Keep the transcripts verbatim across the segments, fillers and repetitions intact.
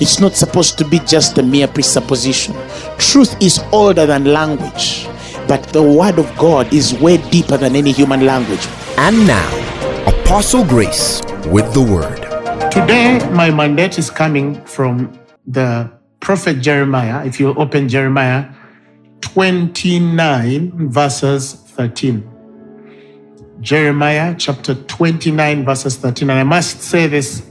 It's not supposed to be just a mere presupposition. Truth is older than language, but the word of God is way deeper than any human language. And now, Apostle Grace with the word. Today, my mandate is coming from the prophet Jeremiah. If you open Jeremiah twenty-nine, verses thirteen. Jeremiah chapter twenty-nine, verses thirteen. And I must say this,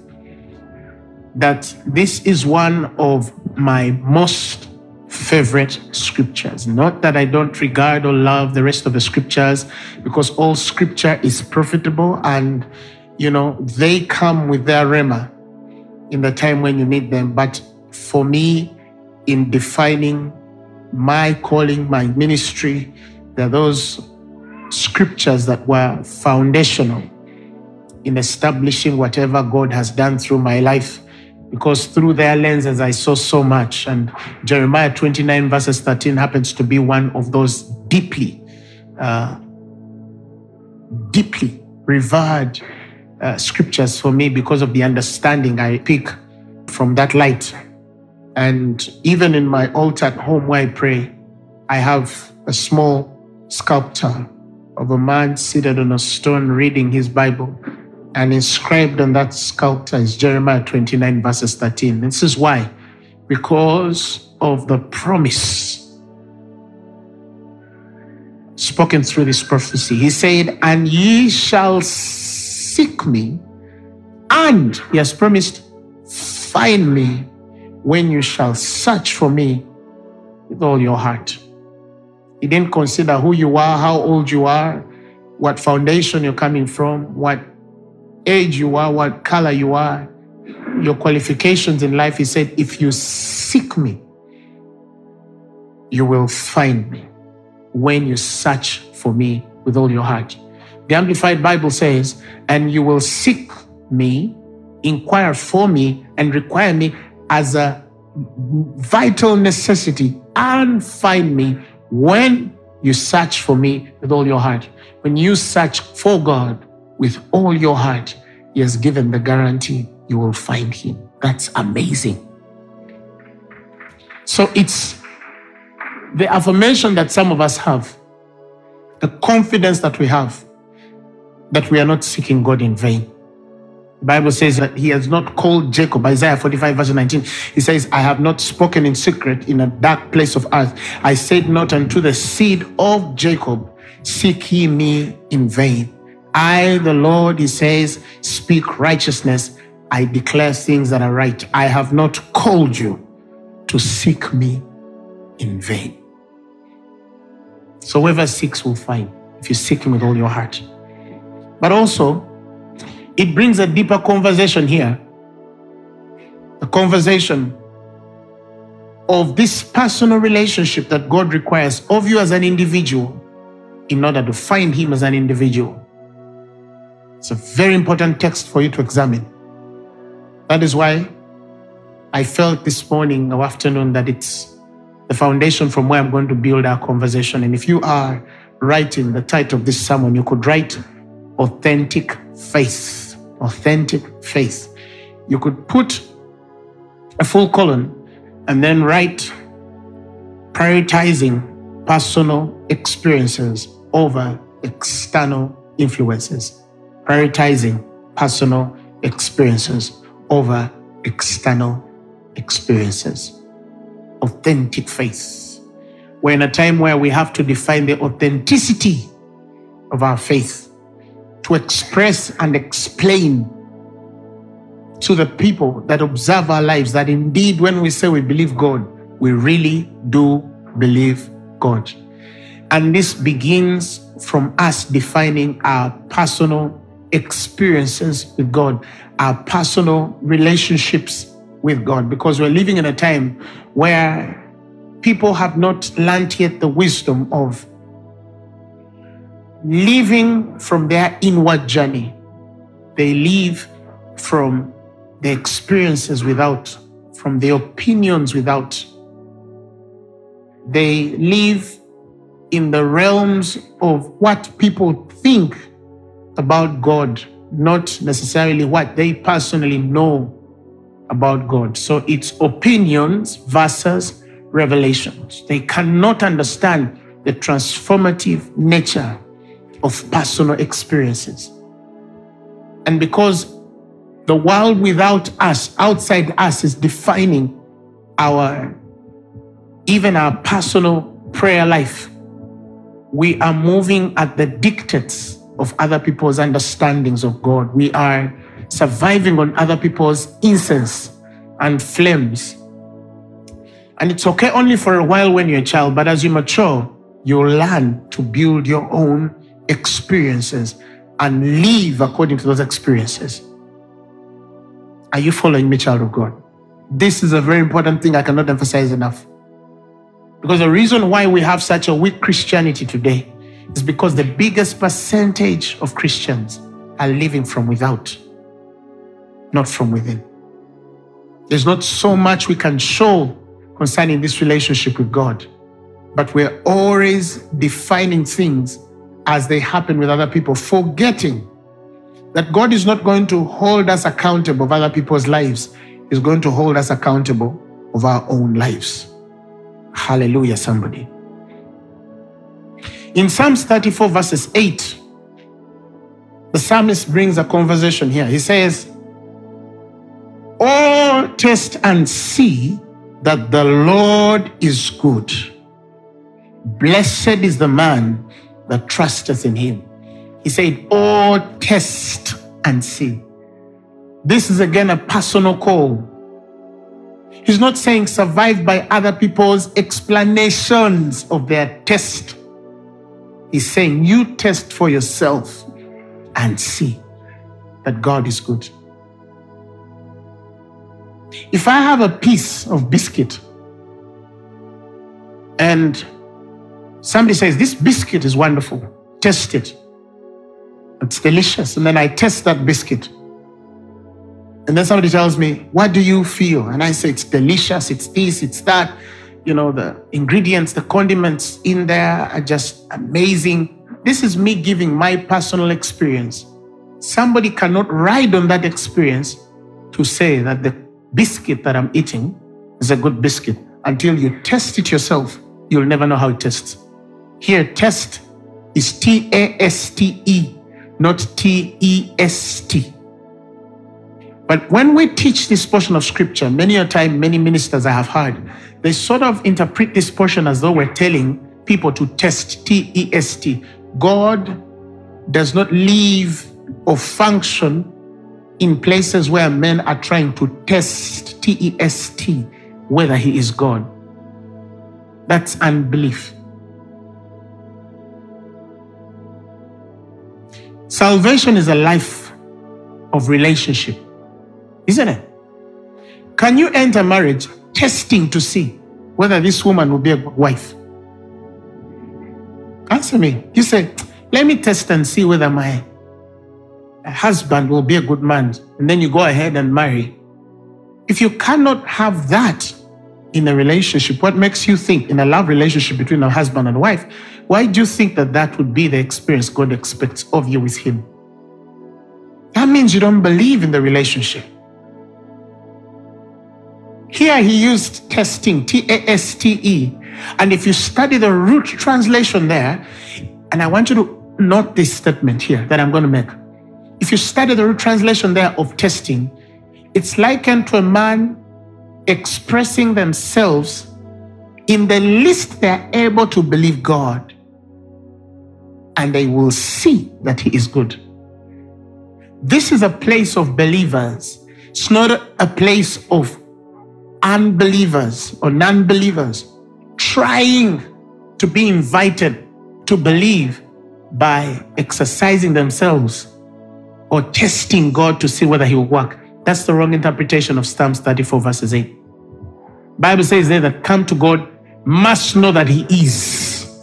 that this is one of my most favorite scriptures. Not that I don't regard or love the rest of the scriptures, because all scripture is profitable, and you know they come with their rhema in the time when you need them. But for me, in defining my calling, my ministry, there are those scriptures that were foundational in establishing whatever God has done through my life, because through their lenses, I saw so much. And Jeremiah twenty-nine verses thirteen happens to be one of those deeply, uh, deeply revered uh, scriptures for me, because of the understanding I pick from that light. And even in my altar at home where I pray, I have a small sculpture of a man seated on a stone reading his Bible. And inscribed on that sculpture is Jeremiah twenty-nine, verses thirteen. This is why, because of the promise spoken through this prophecy. He said, and ye shall seek me, and he has promised, find me when you shall search for me with all your heart. He didn't consider who you are, how old you are, what foundation you're coming from, what age you are, what color you are, your qualifications in life. He said, if you seek me, you will find me when you search for me with all your heart. The Amplified Bible says, and you will seek me, inquire for me, and require me as a vital necessity, and find me when you search for me with all your heart. When you search for God with all your heart, he has given the guarantee you will find him. That's amazing. So it's the affirmation that some of us have, the confidence that we have, that we are not seeking God in vain. The Bible says that he has not called Jacob. Isaiah forty-five, verse nineteen, he says, I have not spoken in secret in a dark place of earth. I said not unto the seed of Jacob, seek ye me in vain. I, the Lord, he says, speak righteousness. I declare things that are right. I have not called you to seek me in vain. So whoever seeks will find, if you seek him with all your heart. But also, it brings a deeper conversation here. A conversation of this personal relationship that God requires of you as an individual in order to find him as an individual. It's a very important text for you to examine. That is why I felt this morning or afternoon that it's the foundation from where I'm going to build our conversation. And if you are writing the title of this sermon, you could write Authentic Faith. Authentic Faith. You could put a full colon and then write prioritizing personal experiences over external influences. Prioritizing personal experiences over external experiences. Authentic faith. We're in a time where we have to define the authenticity of our faith, to express and explain to the people that observe our lives that indeed when we say we believe God, we really do believe God. And this begins from us defining our personal experiences with God, our personal relationships with God, because we're living in a time where people had not learnt yet the wisdom of living from their inward journey. They live from the experiences without, from the opinions without. They live in the realms of what people think about God, not necessarily what they personally know about God. So it's opinions versus revelations. They cannot understand the transformative nature of personal experiences. And because the world without us, outside us, is defining our, even our personal prayer life, we are moving at the dictates of other people's understandings of God. We are surviving on other people's incense and flames. And it's okay only for a while when you're a child, but as you mature, you'll learn to build your own experiences and live according to those experiences. Are you following me, child of God? This is a very important thing I cannot emphasize enough. Because the reason why we have such a weak Christianity today is because the biggest percentage of Christians are living from without, not from within. There's not so much we can show concerning this relationship with God, but we're always defining things as they happen with other people, forgetting that God is not going to hold us accountable of other people's lives. He's going to hold us accountable of our own lives. Hallelujah, somebody. In Psalms thirty-four, verses eight, the psalmist brings a conversation here. He says, "Oh, test and see that the Lord is good. Blessed is the man that trusteth in him." He said, "Oh, test and see." This is again a personal call. He's not saying survive by other people's explanations of their test. He's saying you test for yourself and see that God is good. If I have a piece of biscuit and somebody says, "This biscuit is wonderful, test it. It's delicious." And then I test that biscuit. And then somebody tells me, "What do you feel?" And I say, "It's delicious, it's this, it's that. You know, the ingredients, the condiments in there are just amazing." This is me giving my personal experience. Somebody cannot ride on that experience to say that the biscuit that I'm eating is a good biscuit. Until you test it yourself, you'll never know how it tastes. Here, test is T A S T E, not T E S T. But when we teach this portion of scripture, many a time, many ministers I have heard, they sort of interpret this portion as though we're telling people to test, T E S T. God does not live or function in places where men are trying to test, T E S T, whether he is God. That's unbelief. Salvation is a life of relationship, isn't it? Can you enter marriage testing to see whether this woman will be a wife? Answer me. You say, "Let me test and see whether my husband will be a good man," and then you go ahead and marry. If you cannot have that in a relationship, what makes you think in a love relationship between a husband and wife, why do you think that that would be the experience God expects of you with him? That means you don't believe in the relationship. Here he used testing, T A S T E. And if you study the root translation there, and I want you to note this statement here that I'm going to make. If you study the root translation there of testing, it's likened to a man expressing themselves in the least they're able to believe God, and they will see that he is good. This is a place of believers. It's not a place of unbelievers or non-believers trying to be invited to believe by exercising themselves or testing God to see whether he will work. That's the wrong interpretation of Psalms thirty-four, verses eight. Bible says there that come to God must know that he is.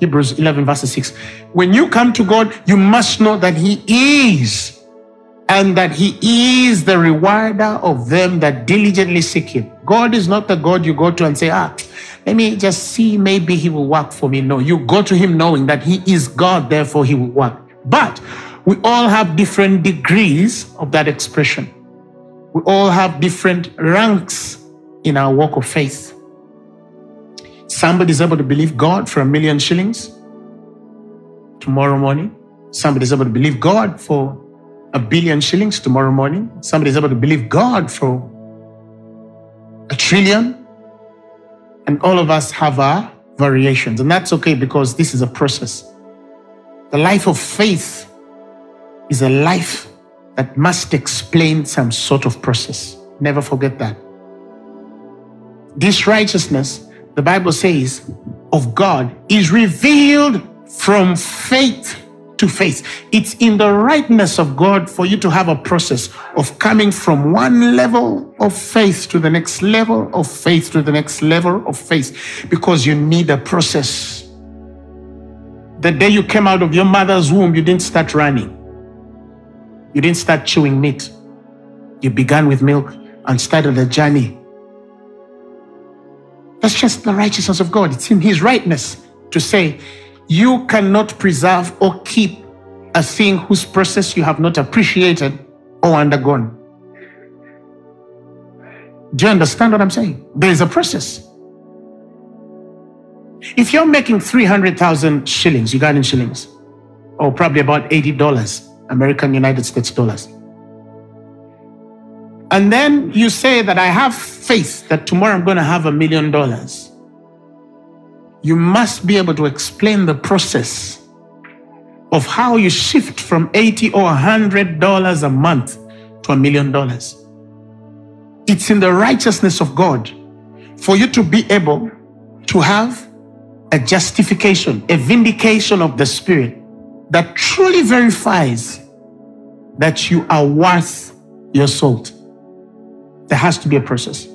Hebrews eleven verse six. When you come to God, you must know that he is, and that he is the rewarder of them that diligently seek him. God is not the God you go to and say, ah, let me just see, maybe he will work for me. No, you go to him knowing that he is God, therefore he will work. But we all have different degrees of that expression. We all have different ranks in our walk of faith. Somebody is able to believe God for a million shillings tomorrow morning. Somebody is able to believe God for a billion shillings tomorrow morning. Somebody is able to believe God for a trillion. And all of us have our variations. And that's okay, because this is a process. The life of faith is a life that must explain some sort of process. Never forget that. This righteousness, the Bible says, of God is revealed from faith to faith. It's in the rightness of God for you to have a process of coming from one level of faith to the next level of faith to the next level of faith, because you need a process. The day you came out of your mother's womb, you didn't start running. You didn't start chewing meat. You began with milk and started the journey. That's just the righteousness of God. It's in his rightness to say, you cannot preserve or keep a thing whose process you have not appreciated or undergone. Do you understand what I'm saying? There is a process. If you're making three hundred thousand shillings, Ugandan shillings, or probably about eighty dollars, American United States dollars, and then you say that I have faith that tomorrow I'm going to have a million dollars. You must be able to explain the process of how you shift from eighty or one hundred dollars a month to a million dollars. It's in the righteousness of God for you to be able to have a justification, a vindication of the Spirit that truly verifies that you are worth your salt. There has to be a process.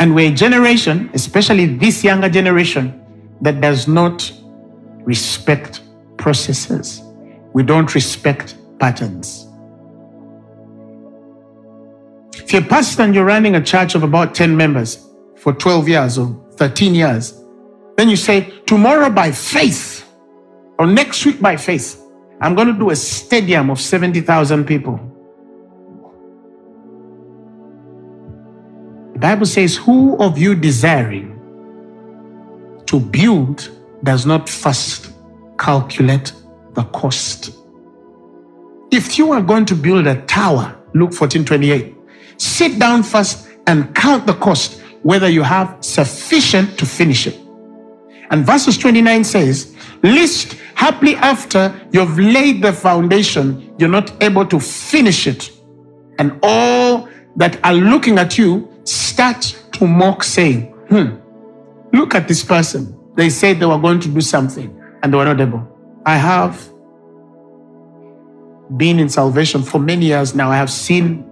And we're a generation, especially this younger generation, that does not respect processes. We don't respect patterns. If you're a pastor and you're running a church of about ten members for twelve years or thirteen years, then you say, tomorrow by faith, or next week by faith, I'm going to do a stadium of seventy thousand people. The Bible says, who of you desiring to build does not first calculate the cost? If you are going to build a tower, Luke fourteen twenty-eight, sit down first and count the cost, whether you have sufficient to finish it. And verses twenty-nine says, lest haply after you've laid the foundation, you're not able to finish it, and all that are looking at you start to mock, saying, hmm, look at this person. They said they were going to do something and they were not able. I have been in salvation for many years now. I have seen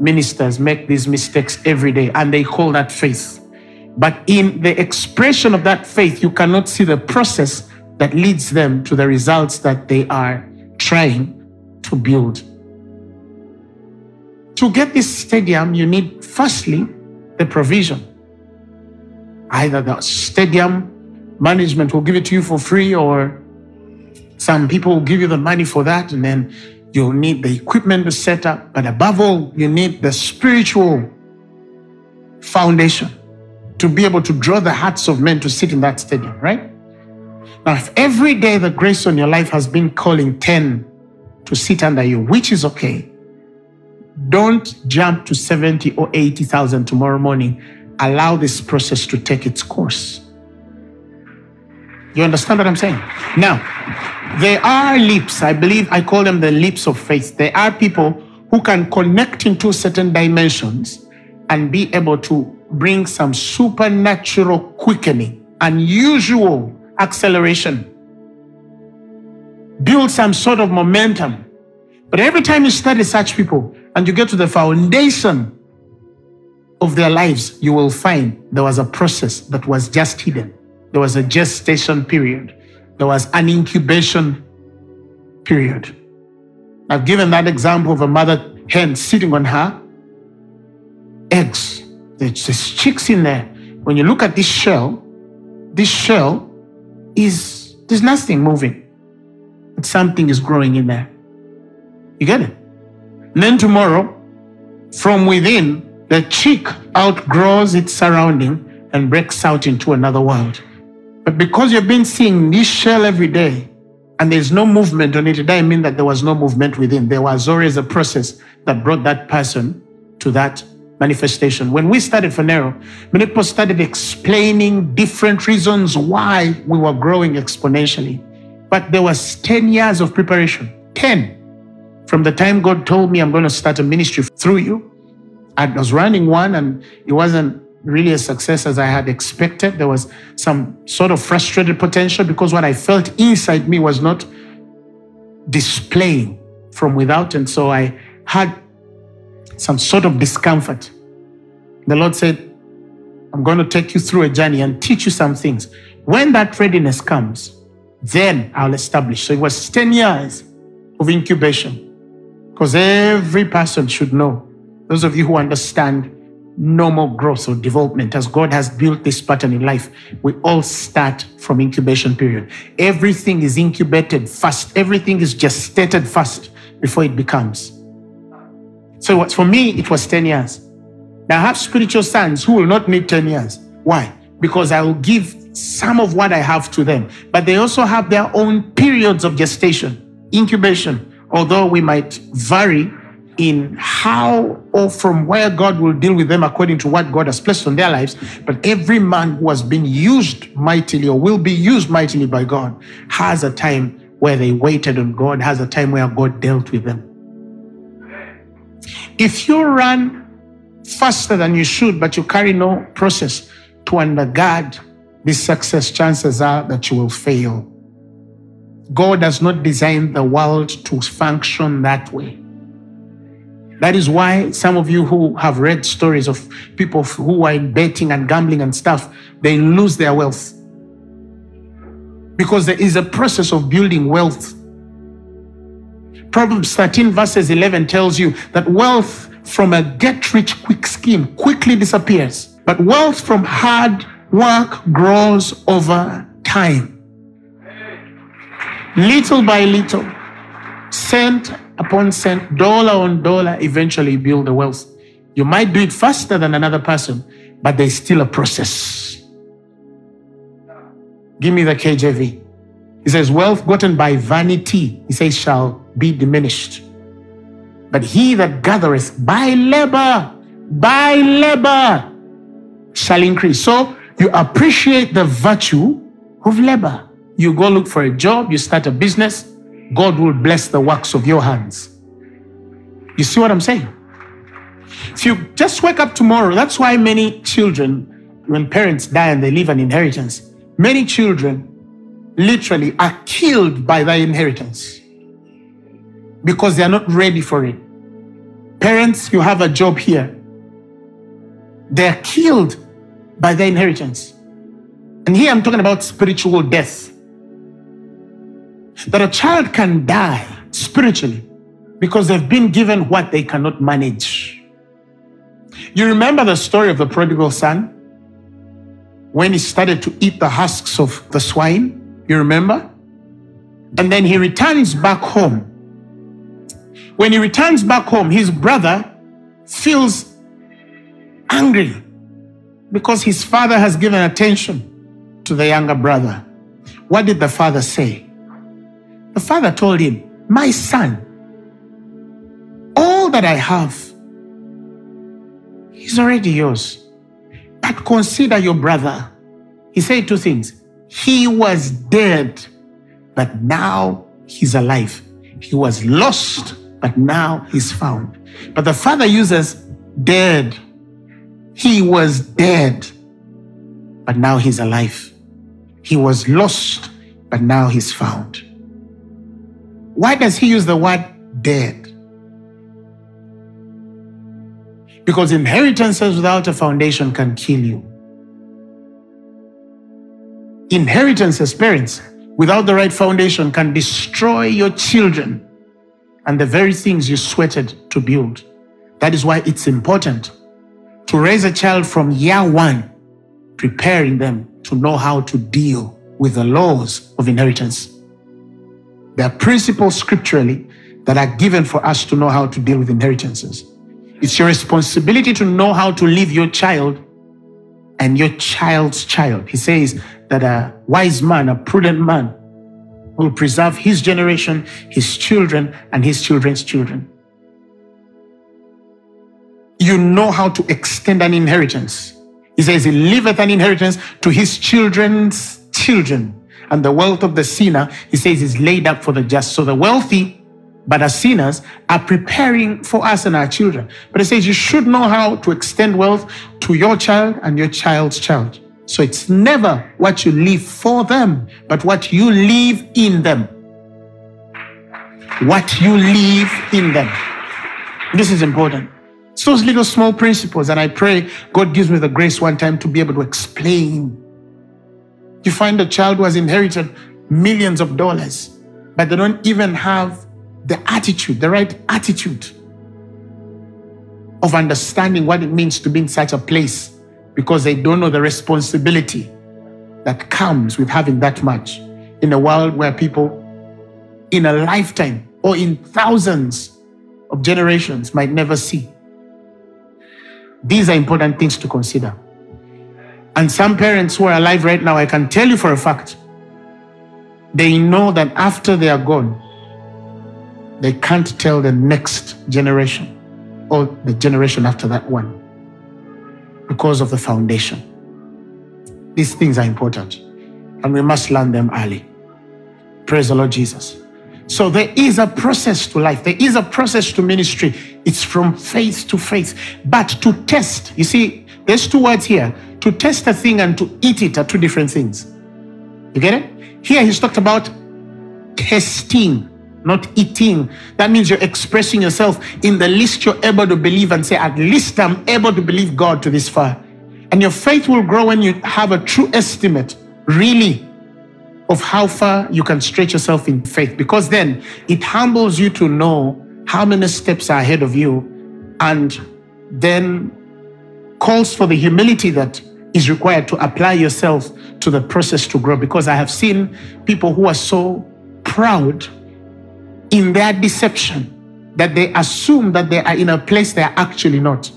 ministers make these mistakes every day, and they call that faith. But in the expression of that faith, you cannot see the process that leads them to the results that they are trying to build. To get this stadium, you need, firstly, the provision. Either the stadium management will give it to you for free, or some people will give you the money for that, and then you'll need the equipment to set up. But above all, you need the spiritual foundation to be able to draw the hearts of men to sit in that stadium, right? Now, if every day the grace on your life has been calling ten to sit under you, which is okay, don't jump to seventy or eighty thousand tomorrow morning. Allow this process to take its course. You understand what I'm saying? Now, there are leaps. I believe I call them the leaps of faith. There are people who can connect into certain dimensions and be able to bring some supernatural quickening, unusual acceleration, build some sort of momentum. But every time you study such people and you get to the foundation of their lives, you will find there was a process that was just hidden. There was a gestation period. There was an incubation period. I've given that example of a mother hen sitting on her eggs. There's, there's chicks in there. When you look at this shell, this shell is, there's nothing moving. But something is growing in there. You get it? And then tomorrow, from within, the chick outgrows its surrounding and breaks out into another world. But because you've been seeing this shell every day, and there's no movement on it, it doesn't mean that there was no movement within. There was always a process that brought that person to that manifestation. When we started Phaneroo, many people started explaining different reasons why we were growing exponentially. But there was ten years of preparation. ten. From the time God told me I'm going to start a ministry through you. I was running one and it wasn't really a success as I had expected. There was some sort of frustrated potential because what I felt inside me was not displaying from without. And so I had some sort of discomfort. The Lord said, I'm going to take you through a journey and teach you some things. When that readiness comes, then I'll establish. So it was ten years of incubation, because every person should know. Those of you who understand normal growth or development, as God has built this pattern in life, we all start from incubation period. Everything is incubated first. Everything is gestated first before it becomes. So for me, it was ten years. Now I have spiritual sons who will not need ten years. Why? Because I will give some of what I have to them. But they also have their own periods of gestation, incubation, although we might vary in how or from where God will deal with them according to what God has placed on their lives. But every man who has been used mightily or will be used mightily by God has a time where they waited on God, has a time where God dealt with them. If you run faster than you should, but you carry no process to undergird this success, chances are that you will fail. God has not designed the world to function that way. That is why some of you who have read stories of people who are in betting and gambling and stuff, they lose their wealth. Because there is a process of building wealth. Proverbs thirteen verses eleven tells you that wealth from a get-rich-quick scheme quickly disappears. But wealth from hard work grows over time. Little by little, cent upon cent, dollar on dollar, eventually you build the wealth. You might do it faster than another person, but there's still a process. Give me the K J V. It says, wealth gotten by vanity, he says, shall be diminished. But he that gathereth by labor, by labor, shall increase. So, you appreciate the virtue of labor. You go look for a job, you start a business, God will bless the works of your hands. You see what I'm saying? If you just wake up tomorrow, that's why many children, when parents die and they leave an inheritance, many children literally are killed by their inheritance because they are not ready for it. Parents, you have a job here. They are killed by their inheritance. And here I'm talking about spiritual death. That a child can die spiritually because they've been given what they cannot manage. You remember the story of the prodigal son? When he started to eat the husks of the swine, you remember? And then he returns back home. When he returns back home, his brother feels angry, because his father has given attention to the younger brother. What did the father say? The father told him, my son, all that I have is already yours. But consider your brother. He said two things. He was dead, but now he's alive. He was lost, but now he's found. But the father uses dead. He was dead, but now he's alive. He was lost, but now he's found. Why does he use the word dead? Because inheritances without a foundation can kill you. Inheritances, parents, without the right foundation can destroy your children and the very things you sweated to build. That is why it's important to raise a child from year one, preparing them to know how to deal with the laws of inheritance. There are principles scripturally that are given for us to know how to deal with inheritances. It's your responsibility to know how to leave your child and your child's child. He says that a wise man, a prudent man, will preserve his generation, his children, and his children's children. You know how to extend an inheritance. He says he leaveth an inheritance to his children's children. And the wealth of the sinner, he says, is laid up for the just. So the wealthy, but as sinners, are preparing for us and our children. But it says you should know how to extend wealth to your child and your child's child. So it's never what you leave for them, but what you leave in them. What you leave in them. This is important. It's those little small principles, and I pray God gives me the grace one time to be able to explain. You find a child who has inherited millions of dollars, but they don't even have the attitude, the right attitude of understanding what it means to be in such a place, because they don't know the responsibility that comes with having that much in a world where people in a lifetime or in thousands of generations might never see. These are important things to consider. And some parents who are alive right now, I can tell you for a fact, they know that after they are gone, they can't tell the next generation or the generation after that one, because of the foundation. These things are important, and we must learn them early. Praise the Lord Jesus. So there is a process to life. There is a process to ministry. It's from faith to faith. But to test, you see, there's two words here. To test a thing and to eat it are two different things. You get it? Here he's talked about testing, not eating. That means you're expressing yourself in the least you're able to believe and say, at least I'm able to believe God to this far. And your faith will grow when you have a true estimate, really, of how far you can stretch yourself in faith. Because then it humbles you to know how many steps are ahead of you, and then calls for the humility that is required to apply yourself to the process to grow. Because I have seen people who are so proud in their deception that they assume that they are in a place they are actually not.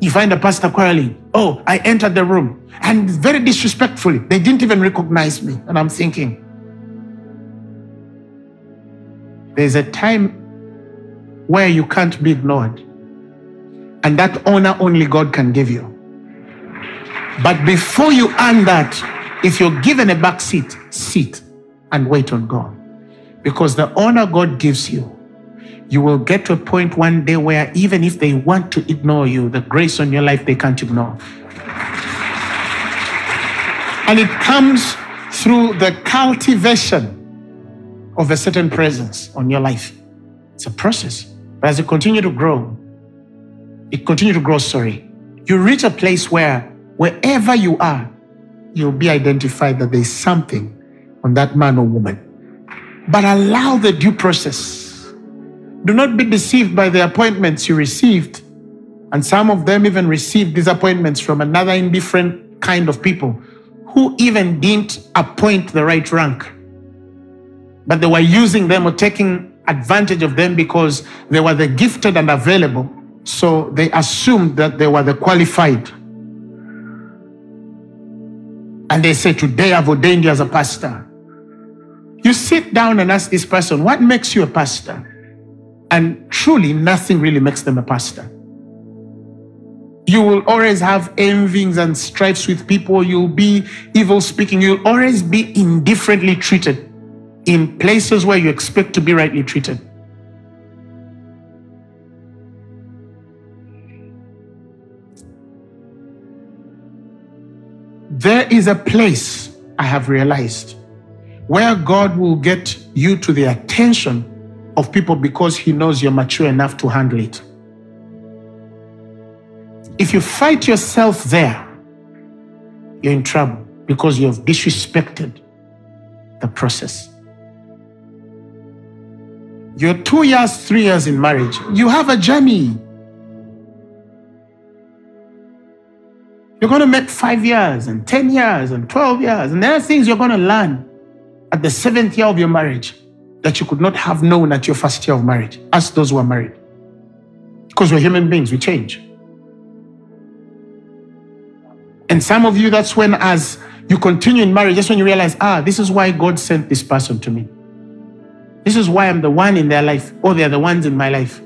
You find a pastor quarreling, oh, I entered the room, and very disrespectfully, they didn't even recognize me. And I'm thinking, there's a time where you can't be ignored, and that honor only God can give you. But before you earn that, if you're given a back seat, sit and wait on God. Because the honor God gives you, you will get to a point one day where even if they want to ignore you, the grace on your life, they can't ignore. And it comes through the cultivation of a certain presence on your life. It's a process. But as you continue to grow, it continue to grow, sorry, you reach a place where wherever you are, you'll be identified that there's something on that man or woman. But allow the due process. Do not be deceived by the appointments you received. And some of them even received these appointments from another indifferent kind of people who even didn't appoint the right rank. But they were using them or taking advantage of them because they were the gifted and available. So they assumed that they were the qualified. And they said, today I've ordained you as a pastor. You sit down and ask this person, what makes you a pastor? And truly, nothing really makes them a pastor. You will always have envyings and strifes with people. You'll be evil speaking. You'll always be indifferently treated in places where you expect to be rightly treated. There is a place, I have realized, where God will get you to the attention of people because he knows you're mature enough to handle it. If you fight yourself there, you're in trouble because you have disrespected the process. You're two years, three years in marriage. You have a journey. You're going to make five years and ten years and twelve years. And there are things you're going to learn at the seventh year of your marriage that you could not have known at your first year of marriage. Ask those who are married. Because we're human beings, we change. And some of you, that's when as you continue in marriage, that's when you realize, ah, this is why God sent this person to me. This is why I'm the one in their life, or they're the ones in my life.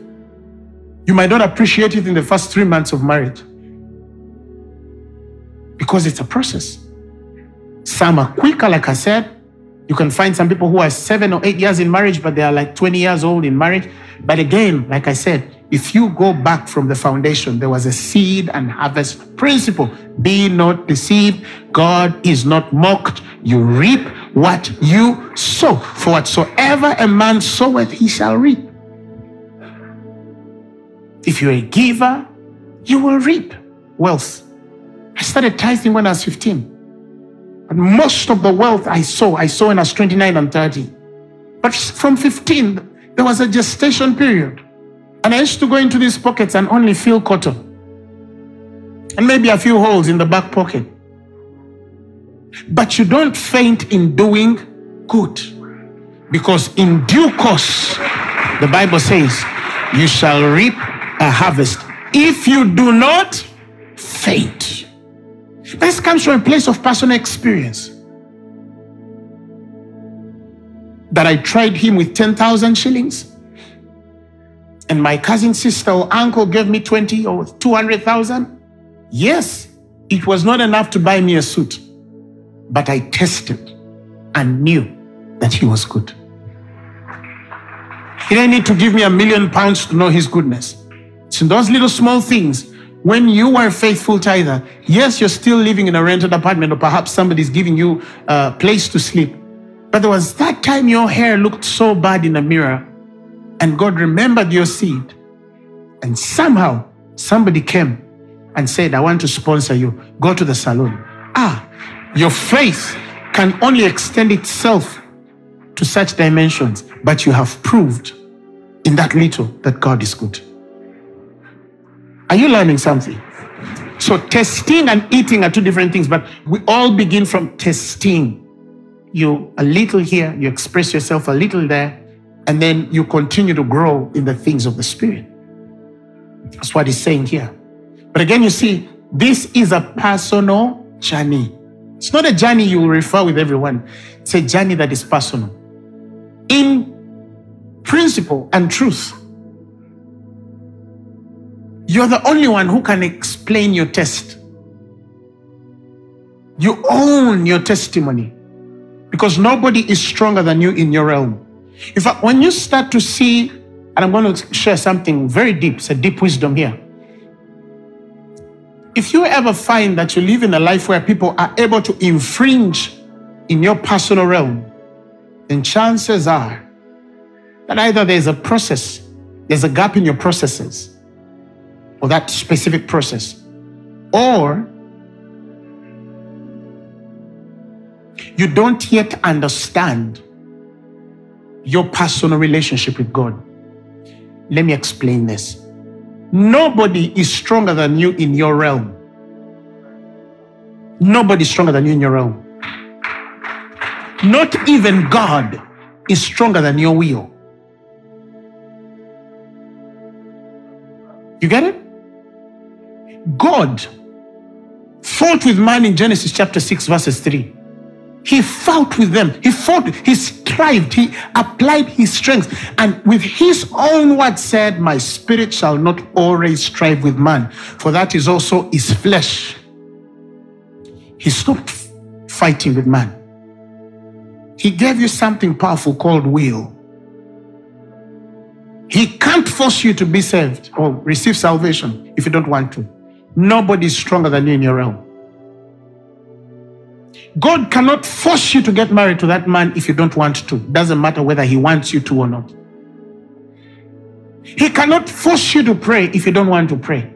You might not appreciate it in the first three months of marriage. Because it's a process. Some are quicker, like I said. You can find some people who are seven or eight years in marriage, but they are like twenty years old in marriage. But again, like I said, if you go back from the foundation, there was a seed and harvest principle. Be not deceived. God is not mocked. You reap what you sow. For whatsoever a man soweth, he shall reap. If you're a giver, you will reap wealth. I started tithing when I was fifteen. And most of the wealth I saw, I saw when I was twenty-nine and thirty. But from fifteen, there was a gestation period. And I used to go into these pockets and only feel cotton. And maybe a few holes in the back pocket. But you don't faint in doing good. Because in due course, the Bible says, you shall reap a harvest if you do not faint. This comes from a place of personal experience. That I tried him with ten thousand shillings. And my cousin, sister or uncle gave me twenty or two hundred thousand. Yes, it was not enough to buy me a suit. But I tested and knew that he was good. He didn't need to give me a million pounds to know his goodness. It's in those little small things. When you are a faithful tither, yes, you're still living in a rented apartment or perhaps somebody's giving you a place to sleep. But there was that time your hair looked so bad in a mirror and God remembered your seed. And somehow somebody came and said, I want to sponsor you. Go to the salon. Ah, your faith can only extend itself to such dimensions, but you have proved in that little that God is good. Are you learning something? So testing and eating are two different things, but we all begin from testing. You a little here, you express yourself a little there, and then you continue to grow in the things of the Spirit. That's what he's saying here. But again, you see, this is a personal journey. It's not a journey you will refer with everyone. It's a journey that is personal. In principle and truth, you're the only one who can explain your test. You own your testimony because nobody is stronger than you in your realm. In fact, when you start to see, and I'm going to share something very deep, it's a deep wisdom here. If you ever find that you live in a life where people are able to infringe in your personal realm, then chances are that either there's a process, there's a gap in your processes, or that specific process, or you don't yet understand your personal relationship with God. Let me explain this. Nobody is stronger than you in your realm. Nobody is stronger than you in your realm. Not even God is stronger than your will. You get it? God fought with man in Genesis chapter six, verses three. He fought with them. He fought. He strived. He applied his strength. And with his own word said, my spirit shall not always strive with man, for that is also his flesh. He stopped fighting with man. He gave you something powerful called will. He can't force you to be saved or receive salvation if you don't want to. Nobody is stronger than you in your realm. God cannot force you to get married to that man if you don't want to. Doesn't matter whether he wants you to or not. He cannot force you to pray if you don't want to pray.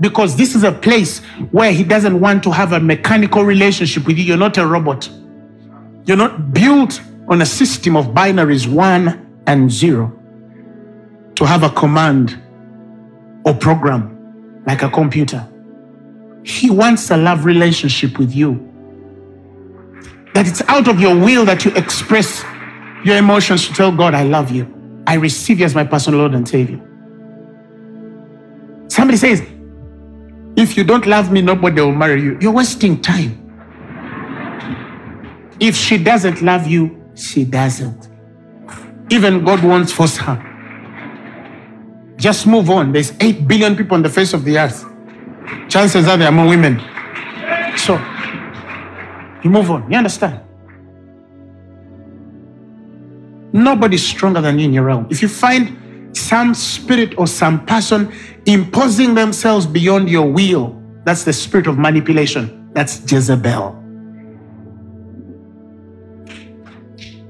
because this is a place where he doesn't want to have a mechanical relationship with you. You're not a robot. You're not built on a system of binaries, one and zero, to have a command or program like a computer. He wants a love relationship with you. That it's out of your will that you express your emotions to tell God, I love you. I receive you as my personal Lord and Savior. Somebody says, if you don't love me, nobody will marry you. You're wasting time. If she doesn't love you, she doesn't. Even God won't force her. Just move on. There's eight billion people on the face of the earth. Chances are there are more women. So, you move on. You understand? Nobody's stronger than you in your realm. If you find some spirit or some person imposing themselves beyond your will, that's the spirit of manipulation. That's Jezebel.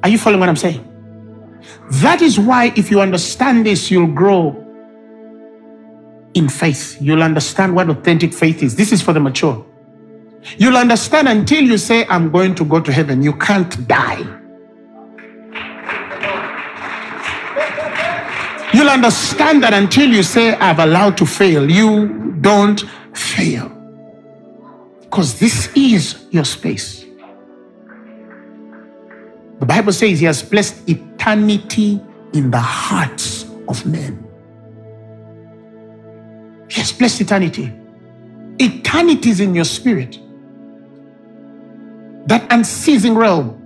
Are you following what I'm saying? That is why if you understand this, you'll grow in faith. You'll understand what authentic faith is. This is for the mature. You'll understand until you say, I'm going to go to heaven. You can't die. You'll understand that until you say, I've allowed to fail. You don't fail. Because this is your space. The Bible says he has placed eternity in the hearts of men. He has placed eternity. Eternity is in your spirit. That unceasing realm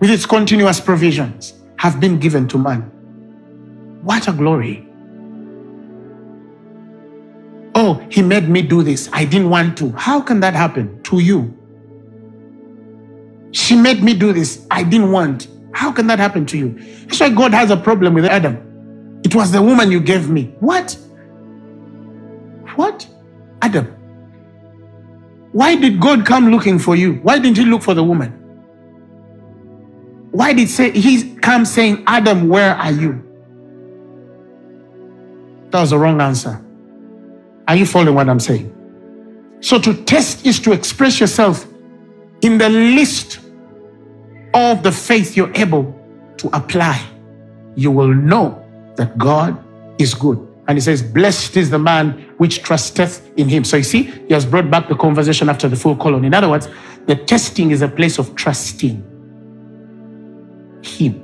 with its continuous provisions have been given to man. What a glory. Oh, he made me do this. I didn't want to. How can that happen to you? She made me do this. I didn't want. How can that happen to you? That's why God has a problem with Adam. It was the woman you gave me. What? What? Adam. Why did God come looking for you? Why didn't he look for the woman? Why did say, he come saying, Adam, where are you? That was the wrong answer. Are you following what I'm saying? So to test is to express yourself in the least of the faith you're able to apply. You will know that God is good. And he says, blessed is the man which trusteth in him. So you see, he has brought back the conversation after the full colon. In other words, the testing is a place of trusting him.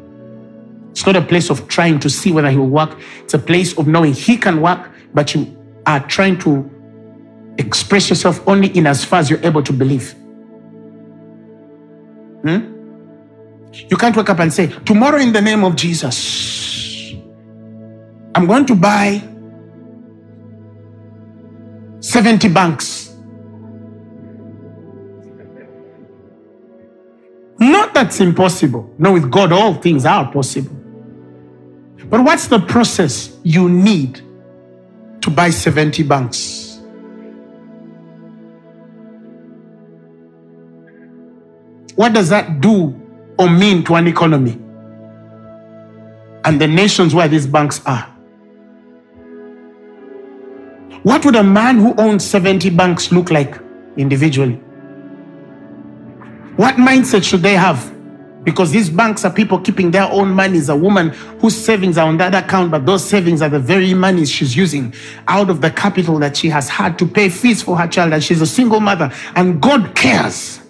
It's not a place of trying to see whether he will work. It's a place of knowing he can work, but you are trying to express yourself only in as far as you're able to believe. Hmm? You can't wake up and say, tomorrow in the name of Jesus, I'm going to buy seventy banks. Not that's impossible. No, with God, all things are possible. But what's the process you need to buy seventy banks? What does that do or mean to an economy and the nations where these banks are? What would a man who owns seventy banks look like individually? What mindset should they have? Because these banks are people keeping their own monies. A woman whose savings are on that account, but those savings are the very monies she's using out of the capital that she has had to pay fees for her child, and she's a single mother, and God cares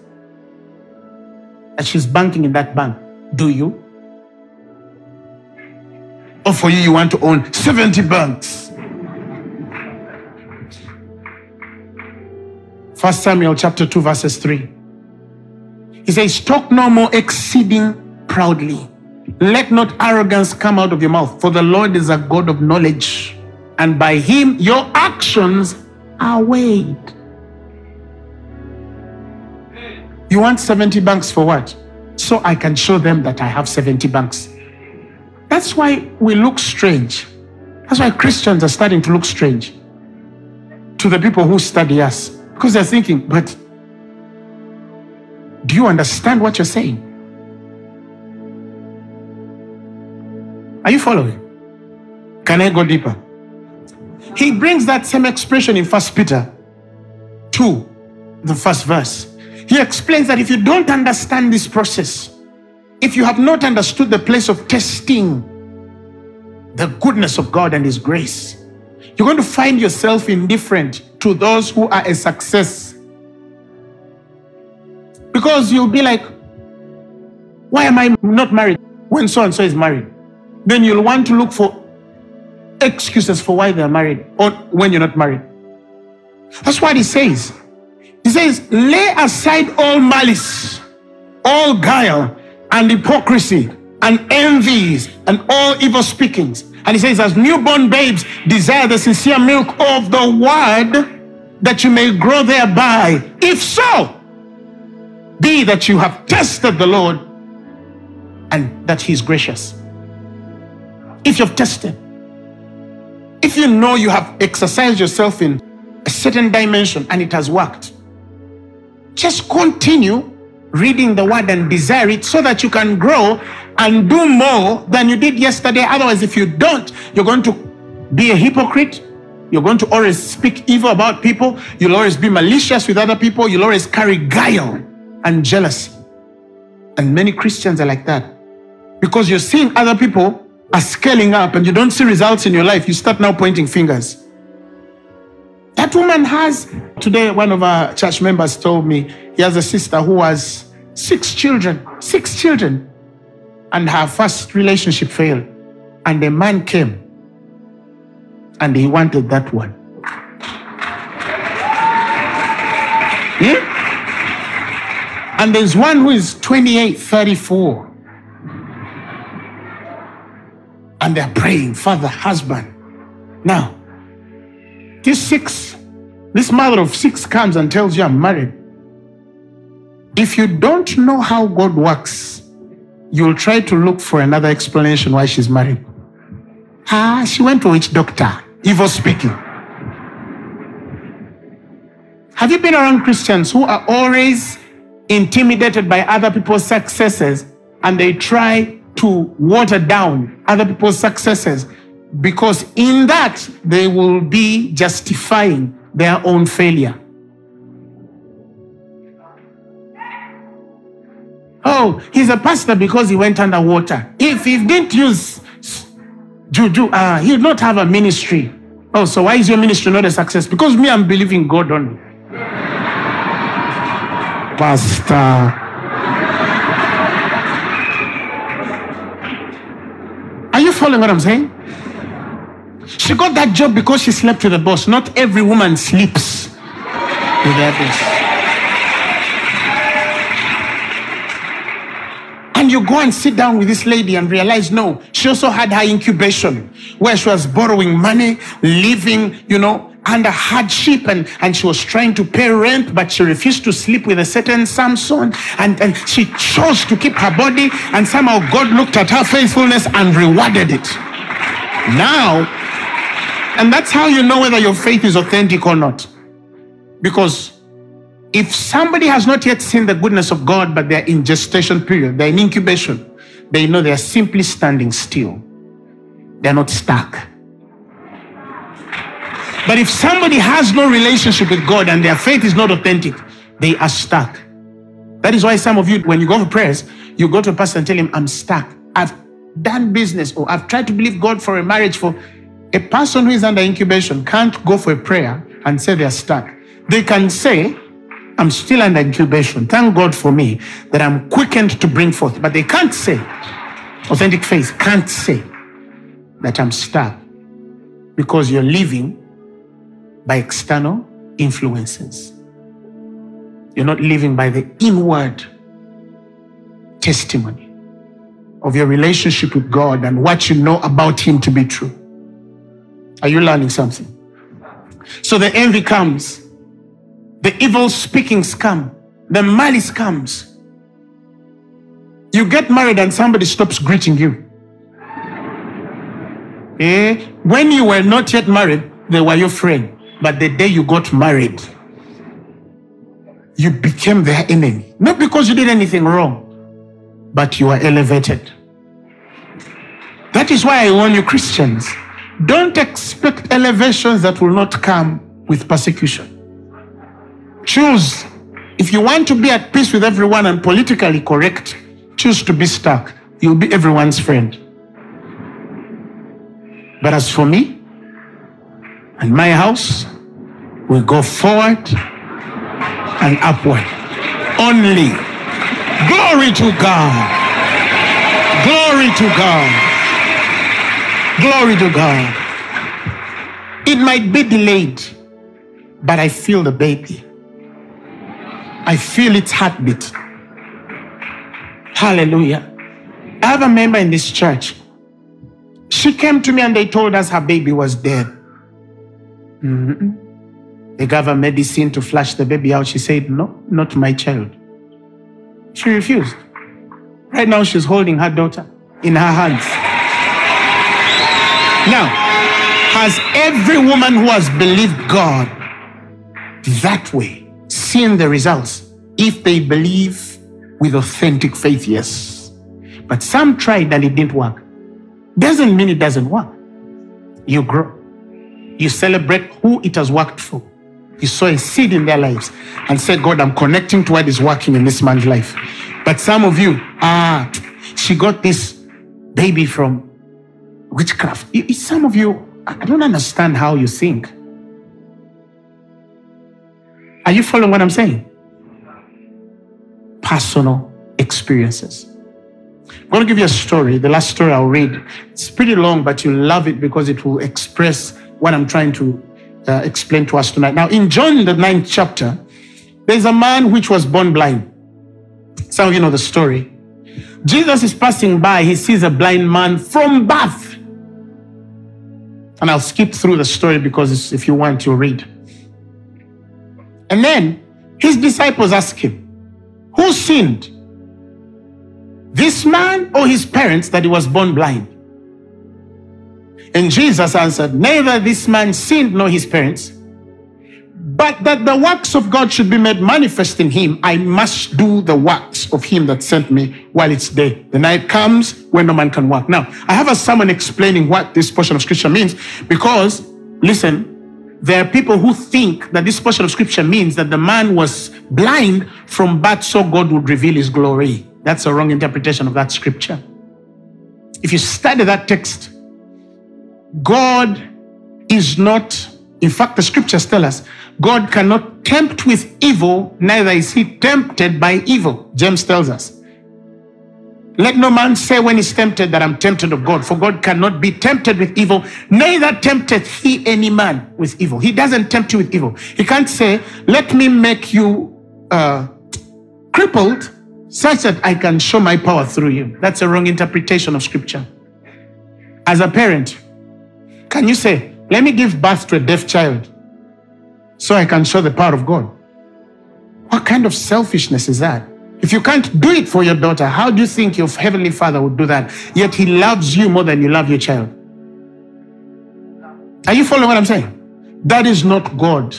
that she's banking in that bank. Do you? Or for you, you want to own seventy banks. First Samuel chapter two, verses three. He says, talk no more exceeding proudly. Let not arrogance come out of your mouth, for the Lord is a God of knowledge, and by him your actions are weighed. You want seventy banks for what? So I can show them that I have seventy banks. That's why we look strange. That's why Christians are starting to look strange to the people who study us. Because they're thinking, but do you understand what you're saying? Are you following? Can I go deeper? He brings that same expression in First Peter two, the first verse. He explains that if you don't understand this process, if you have not understood the place of testing the goodness of God and His grace, you're going to find yourself indifferent to those who are a success. Because you'll be like, why am I not married when so-and-so is married? Then you'll want to look for excuses for why they're married or when you're not married. That's what he says. He says, lay aside all malice, all guile, and hypocrisy, and envies, and all evil speakings. And he says, as newborn babes, desire the sincere milk of the word, that you may grow thereby. If so, be that you have tested the Lord, and that He is gracious. If you've tested, if you know you have exercised yourself in a certain dimension and it has worked, just continue reading the word and desire it so that you can grow and do more than you did yesterday. Otherwise, if you don't, you're going to be a hypocrite. You're going to always speak evil about people. You'll always be malicious with other people. You'll always carry guile and jealousy. And many Christians are like that. Because you're seeing other people are scaling up and you don't see results in your life, you start now pointing fingers. That woman has, today one of our church members told me, he has a sister who has six children, six children. And her first relationship failed. And a man came and he wanted that one. Hmm? And there's one who is twenty-eight, thirty-four. And they're praying, father, husband. Now, this six, this mother of six comes and tells you, I'm married. If you don't know how God works, you'll try to look for another explanation why she's married. Ah, she went to which doctor? Evil speaking. Have you been around Christians who are always intimidated by other people's successes and they try to water down other people's successes, because in that they will be justifying their own failure? Oh, he's a pastor because he went underwater. If he didn't use juju, uh, he would not have a ministry. Oh, so why is your ministry not a success? Because me, I'm believing God only. Pastor. Are you following what I'm saying? She got that job because she slept with the boss. Not every woman sleeps with their boss. And you go and sit down with this lady and realize, no, she also had her incubation where she was borrowing money, living, you know, under hardship, and, and she was trying to pay rent, but she refused to sleep with a certain Samson, and, and she chose to keep her body, and somehow God looked at her faithfulness and rewarded it. Now, and that's how you know whether your faith is authentic or not. Because if somebody has not yet seen the goodness of God, but they're in gestation period, they're in incubation, they know they're simply standing still. They're not stuck. But if somebody has no relationship with God and their faith is not authentic, they are stuck. That is why some of you, when you go for prayers, you go to a pastor and tell him, I'm stuck. I've done business, or I've tried to believe God for a marriage. For a person who is under incubation can't go for a prayer and say they're stuck. They can say, I'm still under incubation. Thank God for me that I'm quickened to bring forth. But they can't say, authentic faith can't say that I'm stuck, because you're living by external influences. You're not living by the inward testimony of your relationship with God and what you know about Him to be true. Are you learning something? So the envy comes, the evil speakings come, the malice comes. You get married and somebody stops greeting you. Eh? When you were not yet married, they were your friend. But the day you got married, you became their enemy. Not because you did anything wrong, but you were elevated. That is why I warn you, Christians, Don't expect elevations that will not come with persecution. Choose. If you want to be at peace with everyone and politically correct, choose to be stuck. You'll be everyone's friend. But as for me and my house, we go forward and upward. Only. Glory to God. Glory to God. Glory to God. It might be delayed, but I feel the baby. I feel its heartbeat. Hallelujah. I have a member in this church. She came to me and they told us her baby was dead. Mm-hmm. They gave her medicine to flush the baby out. She said, no, not my child. She refused. Right now she's holding her daughter in her hands. Now, has every woman who has believed God that way seen the results? If they believe with authentic faith, yes. But some tried and it didn't work. Doesn't mean it doesn't work. You grow. You celebrate who it has worked for. You sow a seed in their lives and say, God, I'm connecting to what is working in this man's life. But some of you, ah, she got this baby from witchcraft. Some of you, I don't understand how you think. Are you following what I'm saying? Personal experiences. I'm going to give you a story. The last story I'll read. It's pretty long, but you'll love it because it will express what I'm trying to uh, explain to us tonight. Now, in John, the ninth chapter, there's a man which was born blind. Some of you know the story. Jesus is passing by. He sees a blind man from birth. And I'll skip through the story because if you want, you'll read. And then his disciples ask him, who sinned? This man or his parents that he was born blind? And Jesus answered, neither this man sinned nor his parents, but that the works of God should be made manifest in him. I must do the works of him that sent me while it's day. The night comes when no man can work. Now, I have a sermon explaining what this portion of scripture means because, listen, there are people who think that this portion of scripture means that the man was blind from birth so God would reveal his glory. That's a wrong interpretation of that scripture. If you study that text, God is not, in fact, the scriptures tell us, God cannot tempt with evil, neither is he tempted by evil. James tells us, let no man say when he's tempted that I'm tempted of God, for God cannot be tempted with evil, neither tempteth he any man with evil. He doesn't tempt you with evil. He can't say, let me make you uh, crippled such that I can show my power through you. That's a wrong interpretation of scripture. As a parent, can you say, let me give birth to a deaf child so I can show the power of God? What kind of selfishness is that? If you can't do it for your daughter, how do you think your heavenly father would do that? Yet he loves you more than you love your child. Are you following what I'm saying? That is not God.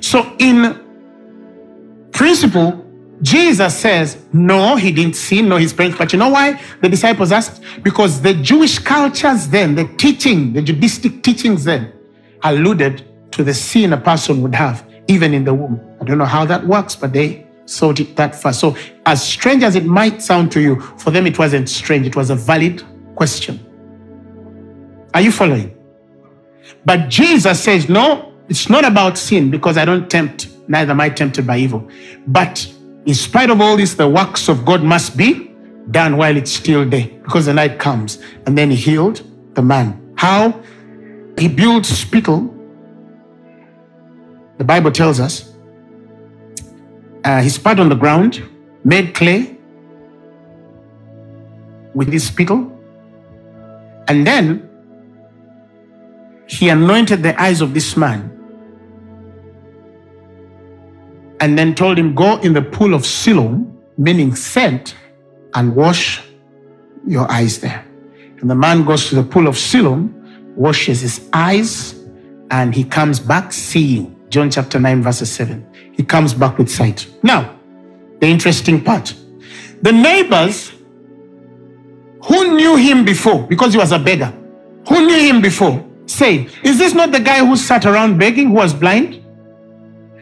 So in principle, Jesus says, no, he didn't sin, no, his parents. But you know why the disciples asked? Because the Jewish cultures then, the teaching, the Judaistic teachings then, alluded to the sin a person would have, even in the womb. I don't know how that works, but they sought it that far. So as strange as it might sound to you, for them it wasn't strange. It was a valid question. Are you following? But Jesus says, no, it's not about sin because I don't tempt, neither am I tempted by evil. But in spite of all this, the works of God must be done while it's still day because the night comes. And then he healed the man. How? He built spittle. The Bible tells us, Uh, he spat on the ground, made clay with his spittle, and then he anointed the eyes of this man and then told him, go in the pool of Siloam, meaning sent, and wash your eyes there. And the man goes to the pool of Siloam, washes his eyes, and he comes back seeing. John chapter nine, verses seven. He comes back with sight. Now, the interesting part. The neighbors who knew him before, because he was a beggar, who who knew him before, say, is this not the guy who sat around begging, who was blind?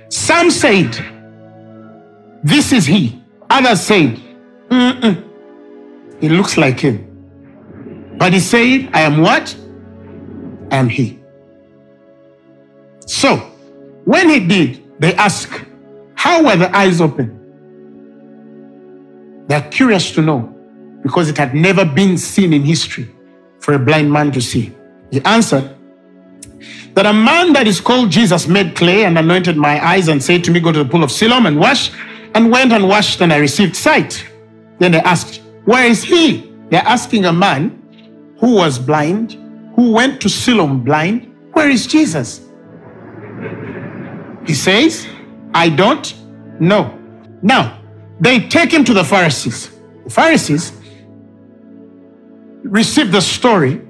Some said, this is he. Others said, mm-mm, it looks like him. But he said, I am what? I am he. So, when he did, they asked, how were the eyes open? They are curious to know, because it had never been seen in history for a blind man to see. He answered, that a man that is called Jesus made clay and anointed my eyes and said to me, go to the pool of Siloam and wash, and went and washed, and I received sight. Then they asked, where is he? They're asking a man who was blind, who went to Siloam blind, where is Jesus? He says, I don't know. Now, they take him to the Pharisees. The Pharisees received the story,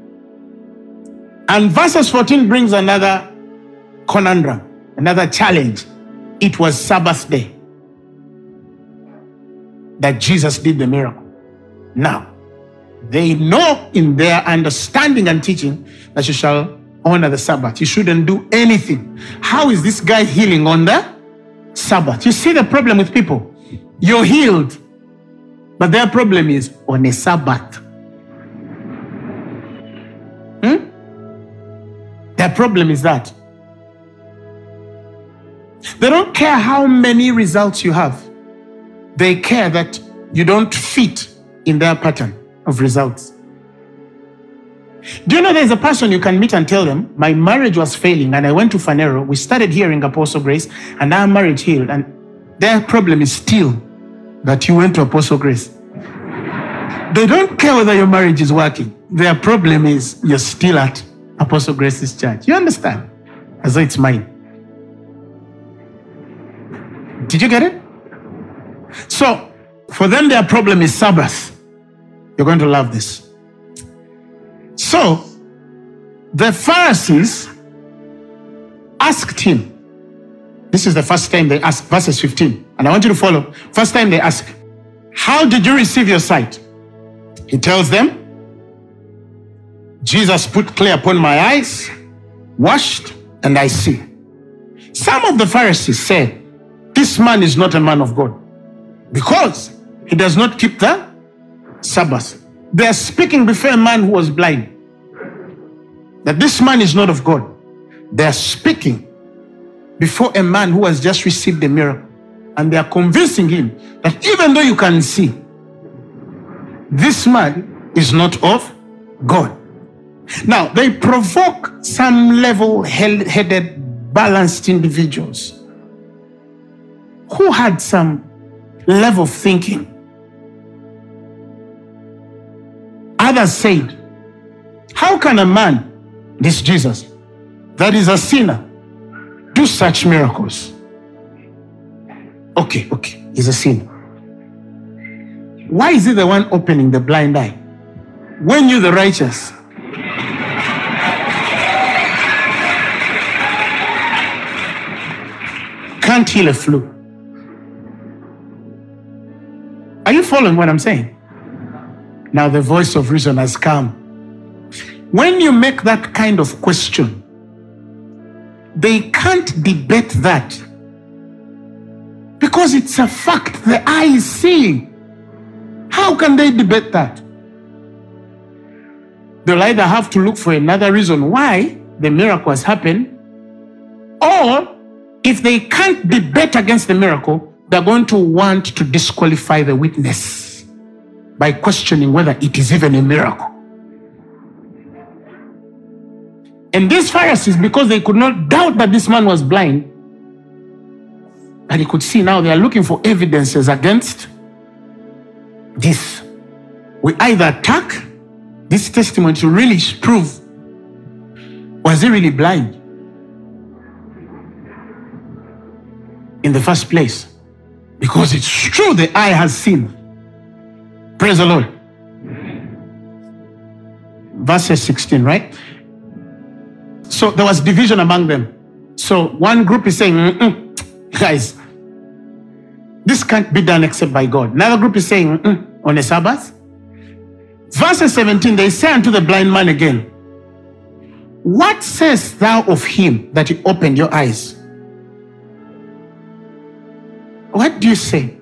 and verses fourteen brings another conundrum, another challenge. It was Sabbath day that Jesus did the miracle. Now, they know in their understanding and teaching that you shall honor the Sabbath. You shouldn't do anything. How is this guy healing on the Sabbath? You see the problem with people. You're healed, but their problem is on a Sabbath. Hmm? Their problem is that they don't care how many results you have. They care that you don't fit in their pattern of results. Do you know there's a person you can meet and tell them, my marriage was failing and I went to Phaneroo, we started hearing Apostle Grace and our marriage healed, and their problem is still that you went to Apostle Grace. They don't care whether your marriage is working. Their problem is you're still at Apostle Grace's church. You understand? As though it's mine. Did you get it? So, for them their problem is Sabbath. You're going to love this. So, the Pharisees asked him. This is the first time they asked, verses fifteen. And I want you to follow. First time they ask, how did you receive your sight? He tells them, Jesus put clay upon my eyes, washed, and I see. Some of the Pharisees said, this man is not a man of God, because he does not keep the Sabbath. They are speaking before a man who was blind, that this man is not of God. They are speaking before a man who has just received a miracle, and they are convincing him that even though you can see, this man is not of God. Now, they provoke some level-headed, balanced individuals who had some level of thinking. Others said, how can a man, this Jesus, that is a sinner, do such miracles? Okay, okay, he's a sinner. Why is he the one opening the blind eye? When you the righteous. Can't heal a flu. Are you following what I'm saying? Now the voice of reason has come. When you make that kind of question, they can't debate that, because it's a fact. The eye is seeing. How can they debate that? They'll either have to look for another reason why the miracle has happened, or if they can't debate against the miracle, they're going to want to disqualify the witness by questioning whether it is even a miracle. And these Pharisees, because they could not doubt that this man was blind, and he could see, now they are looking for evidences against this. We either attack this testimony to really prove, was he really blind in the first place? Because it's true, the eye has seen. Praise the Lord. Verses sixteen, right? So there was division among them. So one group is saying, mm-mm, guys, this can't be done except by God. Another group is saying, mm-mm, on a Sabbath. Verse seventeen, they say unto the blind man again, What sayest thou of him that he opened your eyes? What do you say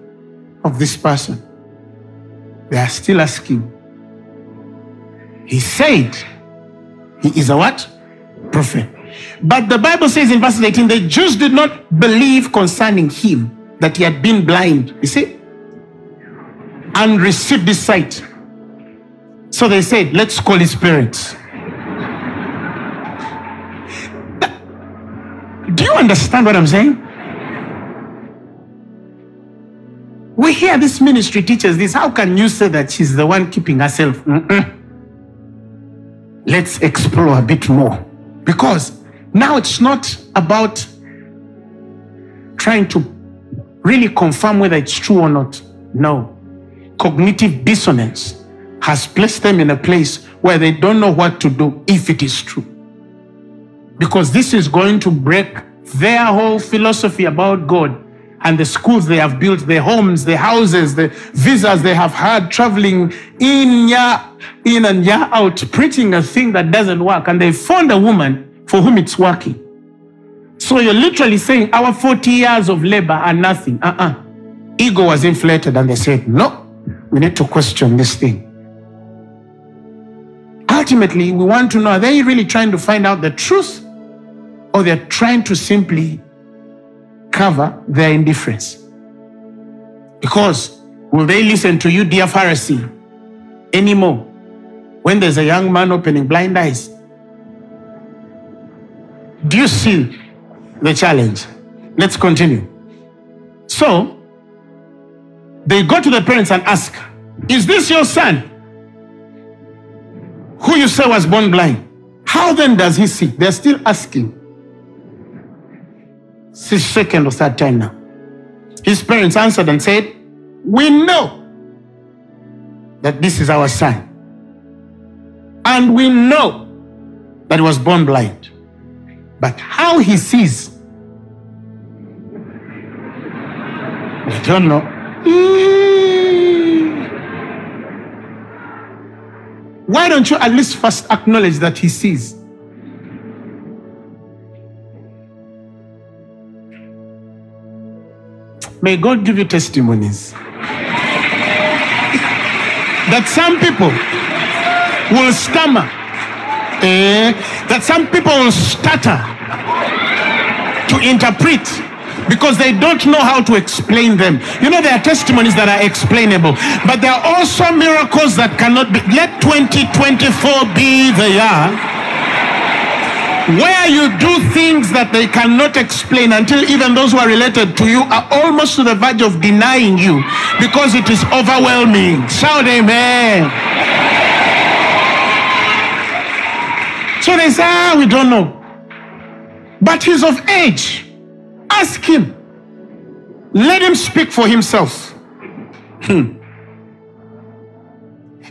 of this person? They are still asking. He said he is a what? Prophet. But the Bible says in verse eighteen, the Jews did not believe concerning him that he had been blind, you see, and received his sight. So they said, let's call his parents. Do you understand what I'm saying? We hear this ministry teaches this. How can you say that she's the one keeping herself? Mm-mm. Let's explore a bit more. Because now it's not about trying to really confirm whether it's true or not. No. Cognitive dissonance has placed them in a place where they don't know what to do if it is true. Because this is going to break their whole philosophy about God. And the schools they have built, their homes, their houses, the visas they have had, traveling in, year in and year out, preaching a thing that doesn't work. And they found a woman for whom it's working. So you're literally saying our forty years of labor are nothing. Uh-uh. Ego was inflated and they said, no, we need to question this thing. Ultimately, we want to know, are they really trying to find out the truth? Or they're trying to simply cover their indifference? Because will they listen to you, dear Pharisee, anymore when there's a young man opening blind eyes? Do you see the challenge? Let's continue. So they go to the parents and ask, is this your son who you say was born blind? How then does he see? They're still asking. His second or third time now. His parents answered and said, we know that this is our son. And we know that he was born blind. But how he sees, we don't know. Why don't you at least first acknowledge that he sees? May God give you testimonies that some people will stammer, eh? that some people will stutter to interpret because they don't know how to explain them. You know, there are testimonies that are explainable, but there are also miracles that cannot be. Let twenty twenty-four be the year where you do things that they cannot explain until even those who are related to you are almost to the verge of denying you because it is overwhelming. Shout amen. So they say, ah, we don't know. But he's of age. Ask him. Let him speak for himself. Hmm.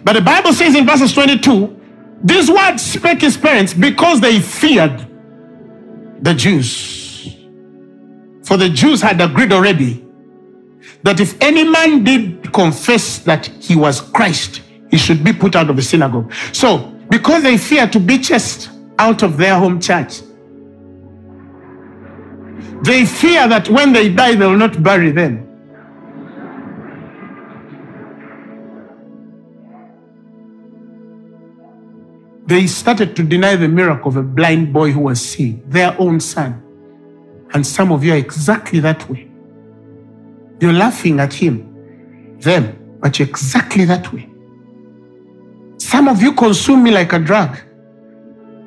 But the Bible says in verses twenty-two, these words spake his parents because they feared the Jews. For the Jews had agreed already that if any man did confess that he was Christ, he should be put out of the synagogue. So, because they feared to be chased out of their home church, they fear that when they die, they will not bury them. They started to deny the miracle of a blind boy who was seeing, their own son. And some of you are exactly that way. You're laughing at him, them, but you're exactly that way. Some of you consume me like a drug.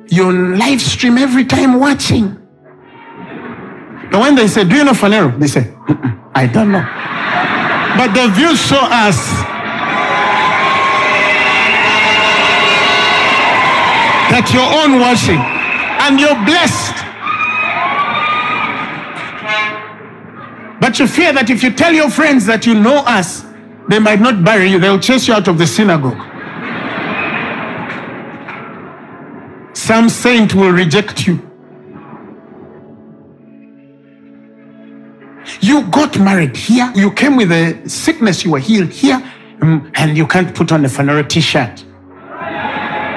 You're on live stream every time watching. But when they say, do you know Phaneroo? They say, I don't know. But the views show us that your own washing, and you're blessed. But you fear that if you tell your friends that you know us, they might not bury you. They'll chase you out of the synagogue. Some saint will reject you. You got married here. You came with a sickness. You were healed here. And you can't put on a Phaneroo t-shirt.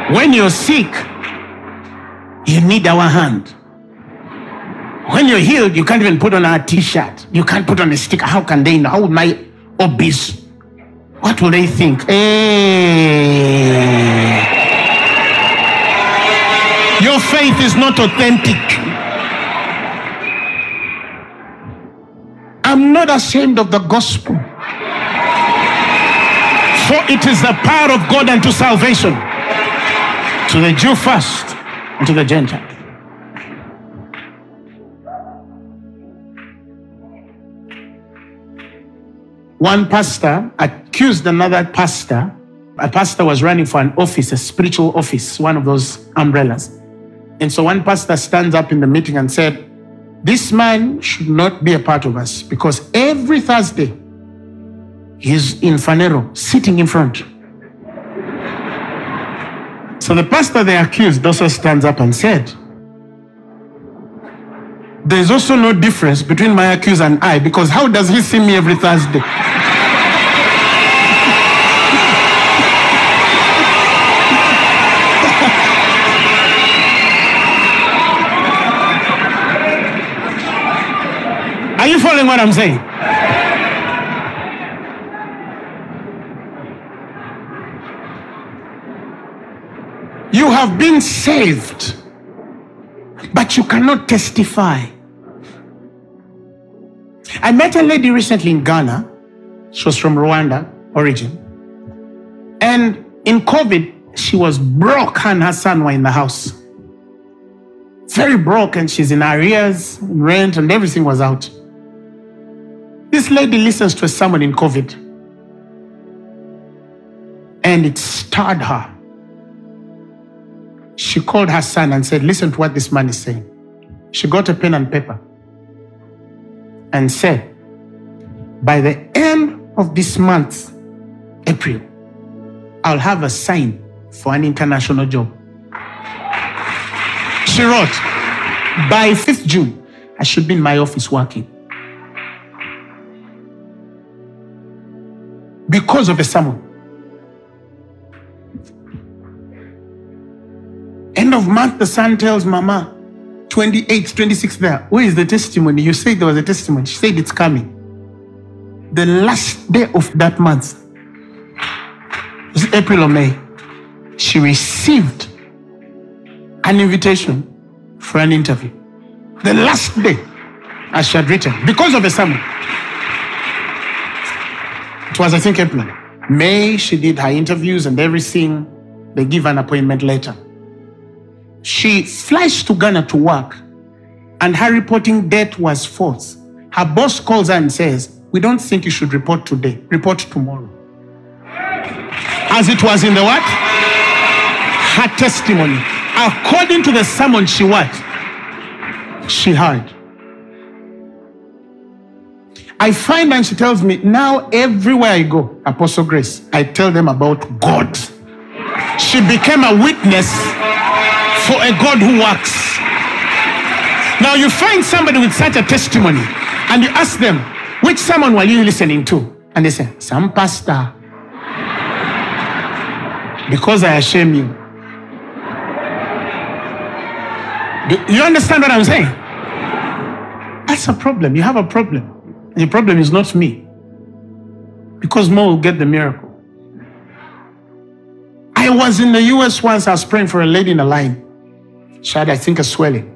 When you're sick, You need our hand. When you're healed, you can't even put on a t-shirt. You can't put on a sticker. How can they know? How would my obese? What will they think? Hey. Your faith is not authentic. I'm not ashamed of the gospel, for it is the power of God unto salvation, to the Jew first and to the Gentile. One pastor accused another pastor. A pastor was running for an office, a spiritual office, one of those umbrellas. And so one pastor stands up in the meeting and said, this man should not be a part of us because every Thursday he's in Phaneroo, sitting in front. So the pastor they accused also stands up and said, there's also no difference between my accuser and I, because how does he see me every Thursday? Are you following what I'm saying? You have been saved, but you cannot testify. I met a lady recently in Ghana. She was from Rwanda origin. And in COVID, she was broke. Her and her son were in the house. Very broke, and she's in arrears, rent, and everything was out. This lady listens to a sermon in COVID, and it stirred her. She called her son and said, listen to what this man is saying. She got a pen and paper and said, by the end of this month, April, I'll have a sign for an international job. She wrote, by fifth of June, I should be in my office working. Because of a sermon. End of month, the son tells Mama, twenty-eighth, twenty-sixth there. Where is the testimony? You said there was a testimony. She said it's coming. The last day of that month, was April or May, she received an invitation for an interview. The last day, as she had written, because of a sermon. It was, I think, April. May, she did her interviews and everything. They give an appointment later. She flies to Ghana to work, and her reporting date was false. Her boss calls her and says, we don't think you should report today. Report tomorrow. As it was in the what? Her testimony. According to the sermon she what? She heard. I find, and she tells me, now everywhere I go, Apostle Grace, I tell them about God. She became a witness for a God who works. Now you find somebody with such a testimony and you ask them, which sermon were you listening to? And they say, some pastor. Because I shame you. Do you understand what I'm saying? That's a problem. You have a problem. The problem is not me, because more will get the miracle. I was in the U S once. I was praying for a lady in a line. She had, I think, a swelling.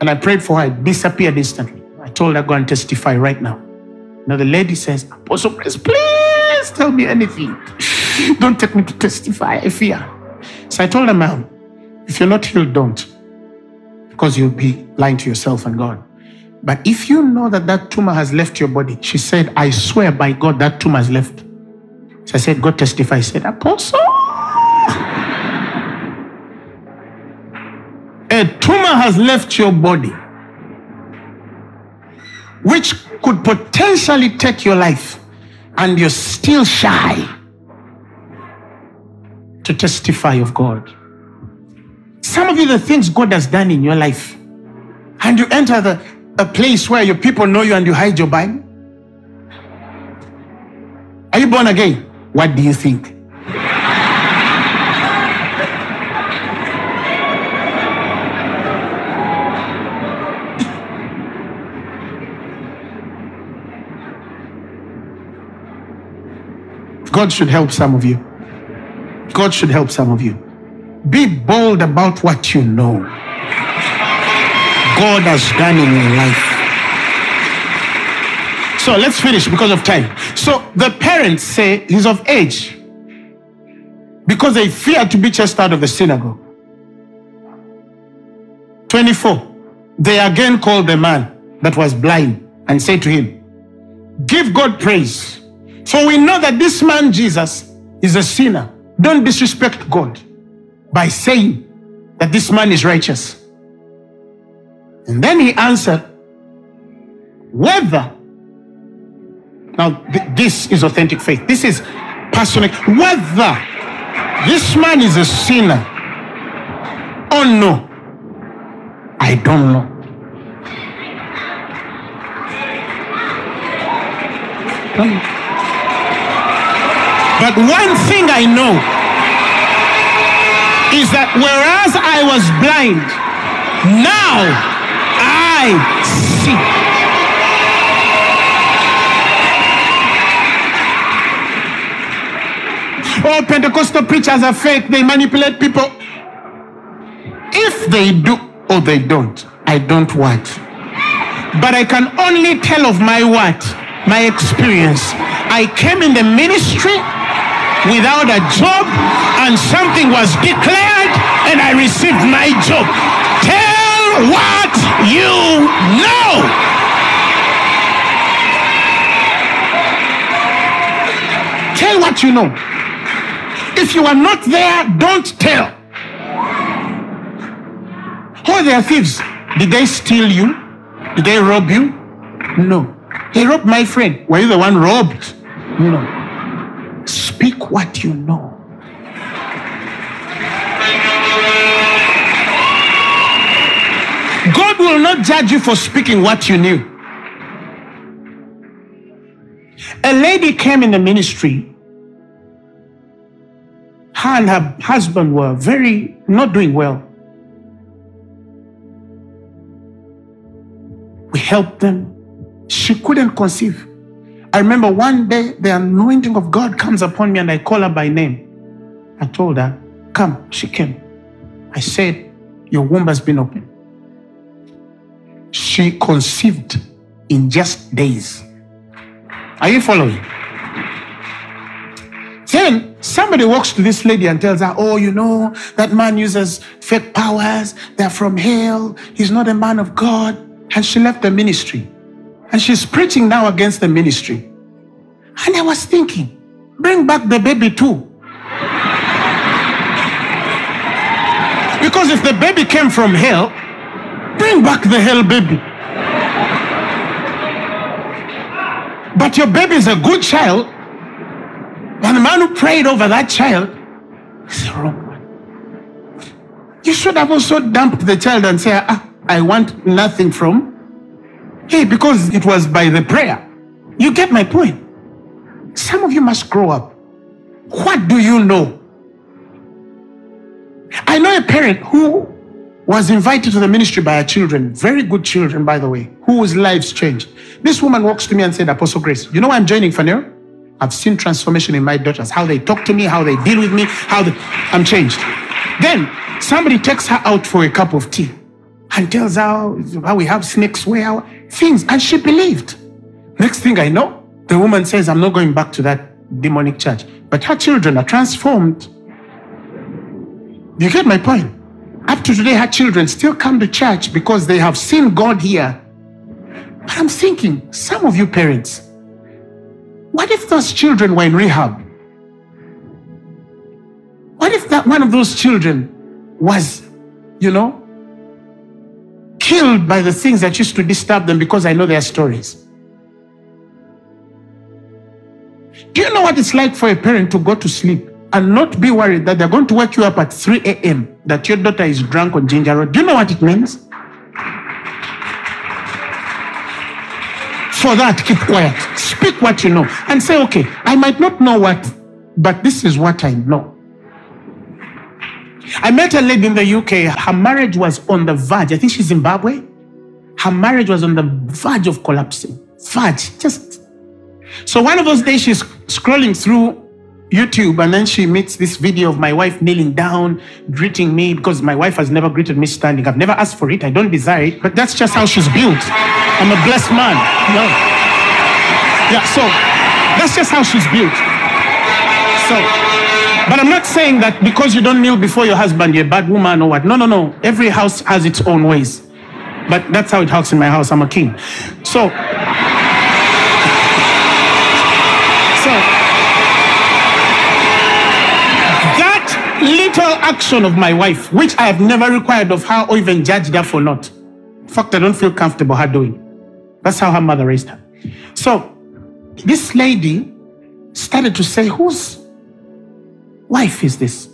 And I prayed for her. It disappeared instantly. I told her, go and testify right now. Now the lady says, Apostle Grace, please tell me anything. Don't take me to testify. I fear. So I told her, ma'am, if you're not healed, don't. Because you'll be lying to yourself and God. But if you know that that tumor has left your body, she said, I swear by God, that tumor has left. So I said, God testify. I said, Apostle, a tumor has left your body, which could potentially take your life, and you're still shy to testify of God. Some of you, the things God has done in your life, and you enter the a place where your people know you and you hide your Bible? Are you born again? What do you think? God should help some of you. God should help some of you. Be bold about what you know God has done in your life. So let's finish because of time. So the parents say he's of age because they fear to be chased out of the synagogue. twenty-four. They again called the man that was blind and said to him, give God praise. So we know that this man, Jesus, is a sinner. Don't disrespect God by saying that this man is righteous. And then he answered, whether, now th- this is authentic faith. This is personal. Whether this man is a sinner or no, I don't know. But one thing I know is that whereas I was blind, now I see. All Pentecostal preachers are fake. They manipulate people. If they do or they don't, I don't want. But I can only tell of my what? My experience. I came in the ministry without a job, and something was declared, and I received my job. Tell what you know. Tell what you know. If you are not there, don't tell. Oh, they are thieves. Did they steal you? Did they rob you? No. He robbed my friend. Were you the one robbed? No. Speak what you know. God will not judge you for speaking what you knew. A lady came in the ministry. Her and her husband were very not doing well. We helped them. She couldn't conceive. I remember one day the anointing of God comes upon me and I call her by name. I told her, come. She came. I said, your womb has been opened. She conceived in just days. Are you following? Then somebody walks to this lady and tells her, oh, you know, that man uses fake powers. They're from hell. He's not a man of God. And she left the ministry. And she's preaching now against the ministry. And I was thinking, bring back the baby too. Because if the baby came from hell, bring back the hell baby. But your baby is a good child. And the man who prayed over that child is the wrong one. You should have also dumped the child and said, ah, I want nothing from Hey, because it was by the prayer. You get my point. Some of you must grow up. What do you know? I know a parent who was invited to the ministry by her children, very good children, by the way, whose lives changed. This woman walks to me and said, Apostle Grace, you know why I'm joining Phaneroo? I've seen transformation in my daughters, how they talk to me, how they deal with me, how they... I'm changed. Then somebody takes her out for a cup of tea and tells her how, how we have snakes, where our things, and she believed. Next thing I know, the woman says, I'm not going back to that demonic church. But her children are transformed. You get my point? Up to today, her children still come to church because they have seen God here. But I'm thinking, some of you parents, what if those children were in rehab? What if that one of those children was, you know, killed by the things that used to disturb them, because I know their stories. Do you know what it's like for a parent to go to sleep and not be worried that they're going to wake you up at three a.m. that your daughter is drunk on ginger road? Do you know what it means? For that, keep quiet. Speak what you know and say, okay, I might not know what, but this is what I know. I met a lady in the U K. Her marriage was on the verge. I think she's Zimbabwe. Her marriage was on the verge of collapsing. Verge, just. So one of those days she's scrolling through YouTube, and then she meets this video of my wife kneeling down, greeting me, because my wife has never greeted me standing. I've never asked for it. I don't desire it, but that's just how she's built. I'm a blessed man. No. Yeah, so that's just how she's built. So... But I'm not saying that because you don't kneel before your husband, you're a bad woman or what. No, no, no. Every house has its own ways. But that's how it works in my house. I'm a king. So, so that little action of my wife, which I have never required of her or even judged her for not. In fact, I don't feel comfortable her doing. That's how her mother raised her. So this lady started to say, who's... wife is this?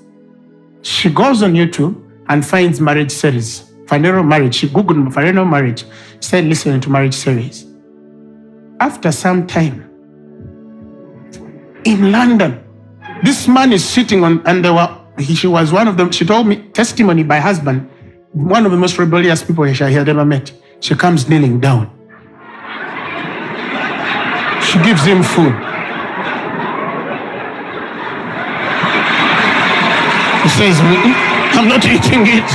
She goes on YouTube and finds marriage series, Phaneroo marriage. She googled Phaneroo marriage, started listening to marriage series. After some time, in London, this man is sitting on, and there were, he, she was one of them. She told me testimony by husband, one of the most rebellious people she had ever met. She comes kneeling down. She gives him food. He says, I'm not eating it.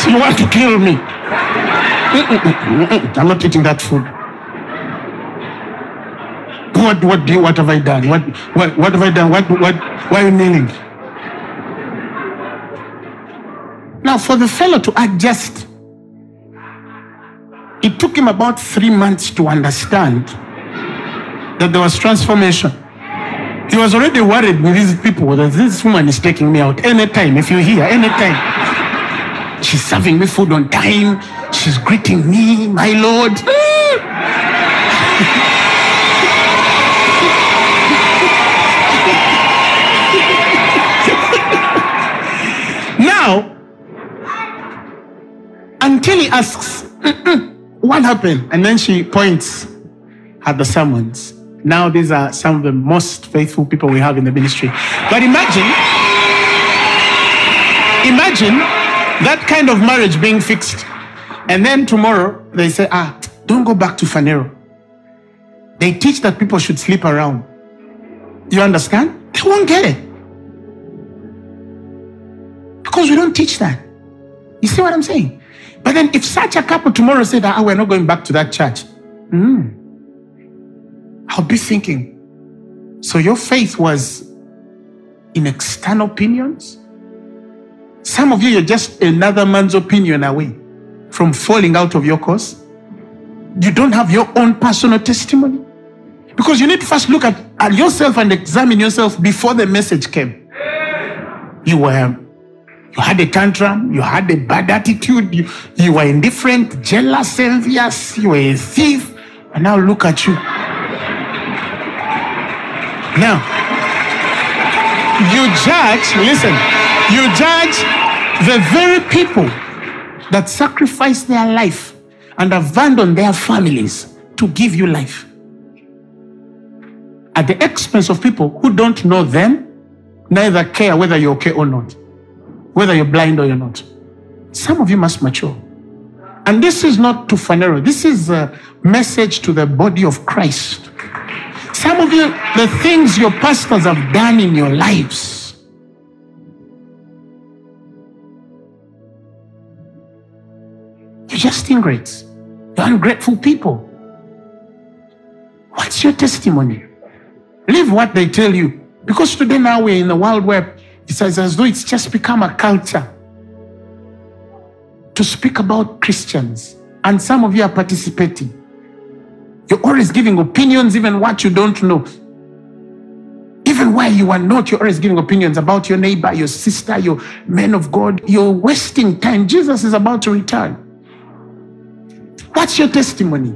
So you want to kill me? I'm not eating that food. What? What do? You, what have I done? What? What? What have I done? What? What? Why are you kneeling? Now, for the fellow to adjust, it took him about three months to understand that there was transformation. He was already worried with these people that this woman is taking me out anytime. If you hear, anytime. She's serving me food on time. She's greeting me, my Lord. Now, until he asks, what happened? And then she points at the sermons. Now these are some of the most faithful people we have in the ministry. But imagine, imagine that kind of marriage being fixed. And then tomorrow, they say, ah, don't go back to Phaneroo. They teach that people should sleep around. You understand? They won't get it. Because we don't teach that. You see what I'm saying? But then if such a couple tomorrow said, ah, we're not going back to that church. Hmm. I'll be thinking, so your faith was in external opinions? Some of you, you're just another man's opinion away from falling out of your course. You don't have your own personal testimony. Because you need to first look at, at yourself and examine yourself before the message came. You were, you had a tantrum, you had a bad attitude, you, you were indifferent, jealous, envious, you were a thief, and now look at you. Now, you judge, listen, you judge the very people that sacrifice their life and abandon their families to give you life at the expense of people who don't know them, neither care whether you're okay or not, whether you're blind or you're not. Some of you must mature. And this is not to Phaneroo. This is a message to the body of Christ. Some of you, the things your pastors have done in your lives. You're just ingrates. You're ungrateful people. What's your testimony? Live what they tell you. Because today now we're in a world where it's as though it's just become a culture to speak about Christians. And some of you are participating. You're always giving opinions, even what you don't know. Even where you are not, you're always giving opinions about your neighbor, your sister, your man of God. You're wasting time. Jesus is about to return. What's your testimony?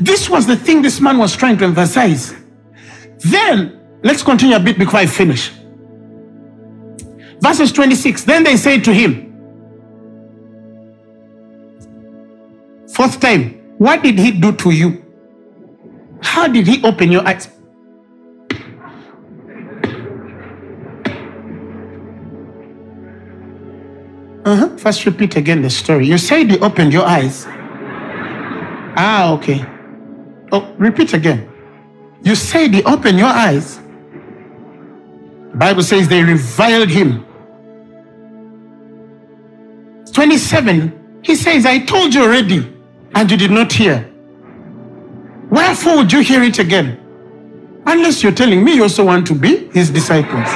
This was the thing this man was trying to emphasize. Then, let's continue a bit before I finish. Verses twenty-six, then they said to him, fourth time, what did he do to you? How did he open your eyes? Uh-huh. First, repeat again the story. You said he opened your eyes. Ah, okay. Oh, repeat again. You said he opened your eyes. Bible says they reviled him. twenty-seven, he says, I told you already, and you did not hear. Wherefore would you hear it again? Unless you're telling me you also want to be his disciples.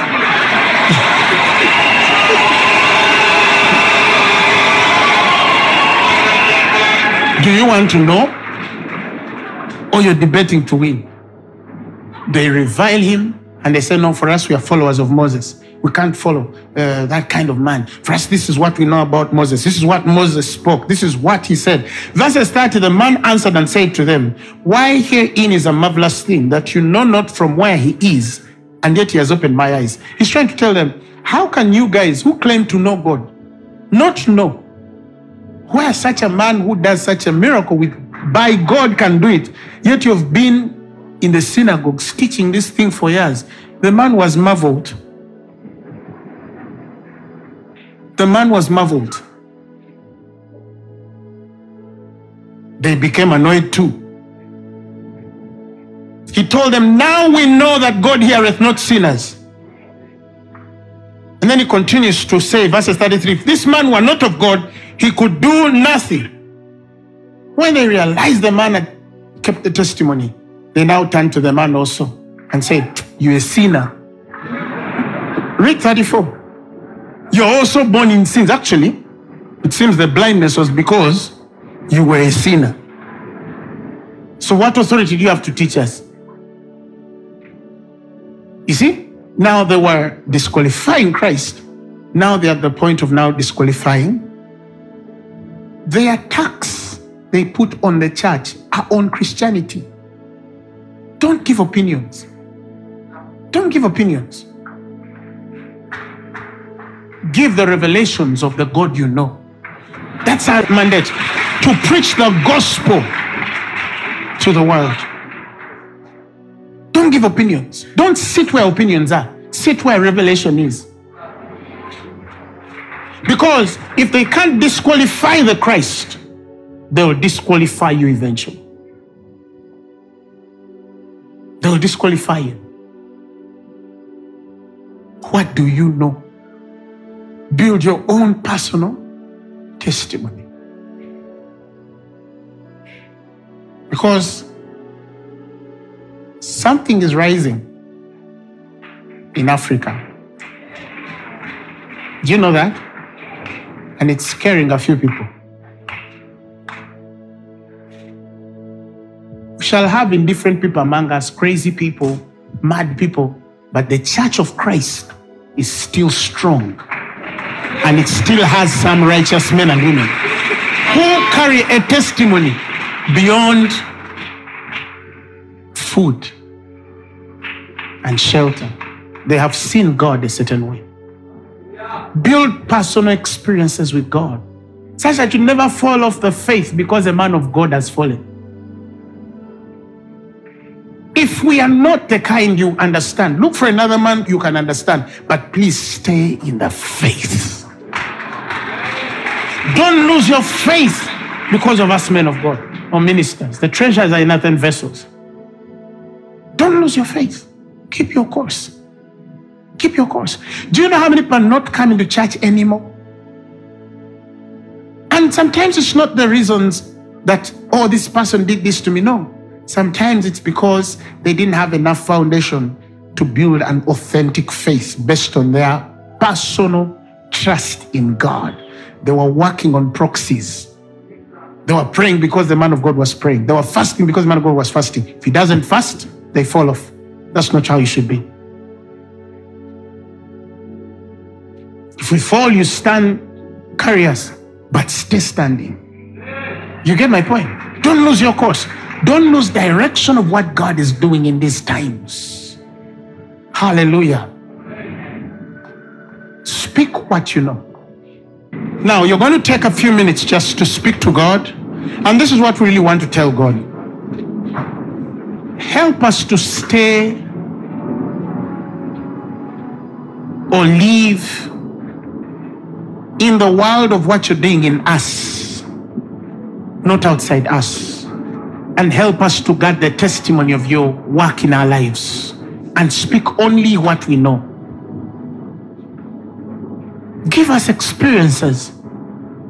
Do you want to know? Or you're debating to win? They revile him, and they say, no, for us, we are followers of Moses. We can't follow uh, that kind of man. For us, this is what we know about Moses. This is what Moses spoke. This is what he said. Verse thirty, the man answered and said to them, why herein is a marvelous thing, that you know not from where he is, and yet he has opened my eyes. He's trying to tell them, how can you guys who claim to know God not know where such a man who does such a miracle with by God can do it, yet you've been in the synagogues teaching this thing for years? The man was marveled. The man was marveled. They became annoyed too. He told them, now we know that God heareth not sinners. And then he continues to say, verses thirty-three, if this man were not of God, he could do nothing. When they realized the man had kept the testimony, they now turned to the man also and said, you're a sinner. Read thirty-four. You're also born in sins. Actually, it seems the blindness was because you were a sinner. So what authority do you have to teach us? You see? Now they were disqualifying Christ. Now they're at the point of now disqualifying. The attacks they put on the church are on Christianity. Don't give opinions. Don't give opinions. Give the revelations of the God you know. That's our mandate, to preach the gospel to the world. Don't give opinions. Don't sit where opinions are. Sit where revelation is. Because if they can't disqualify the Christ, they will disqualify you eventually. They will disqualify you. What do you know? Build your own personal testimony. Because something is rising in Africa. Do you know that? And it's scaring a few people. We shall have indifferent people among us, crazy people, mad people, but the Church of Christ is still strong, and it still has some righteous men and women who carry a testimony beyond food and shelter. They have seen God a certain way. Build personal experiences with God, such that you never fall off the faith because a man of God has fallen. If we are not the kind you understand, look for another man you can understand. But please stay in the faith. Don't lose your faith because of us men of God or ministers. The treasures are in earthen vessels. Don't lose your faith. Keep your course. Keep your course. Do you know how many people are not coming to church anymore? And sometimes it's not the reasons that, oh, this person did this to me. No. Sometimes it's because they didn't have enough foundation to build an authentic faith based on their personal trust in God. They were working on proxies. They were praying because the man of God was praying. They were fasting because the man of God was fasting. If he doesn't fast, they fall off. That's not how you should be. If we fall, you stand, carry us, but stay standing. You get my point? Don't lose your course. Don't lose direction of what God is doing in these times. Hallelujah. Speak what you know. Now, you're going to take a few minutes just to speak to God. And this is what we really want to tell God. Help us to stay or live in the world of what you're doing in us, not outside us. And help us to guard the testimony of your work in our lives and speak only what we know. give us experiences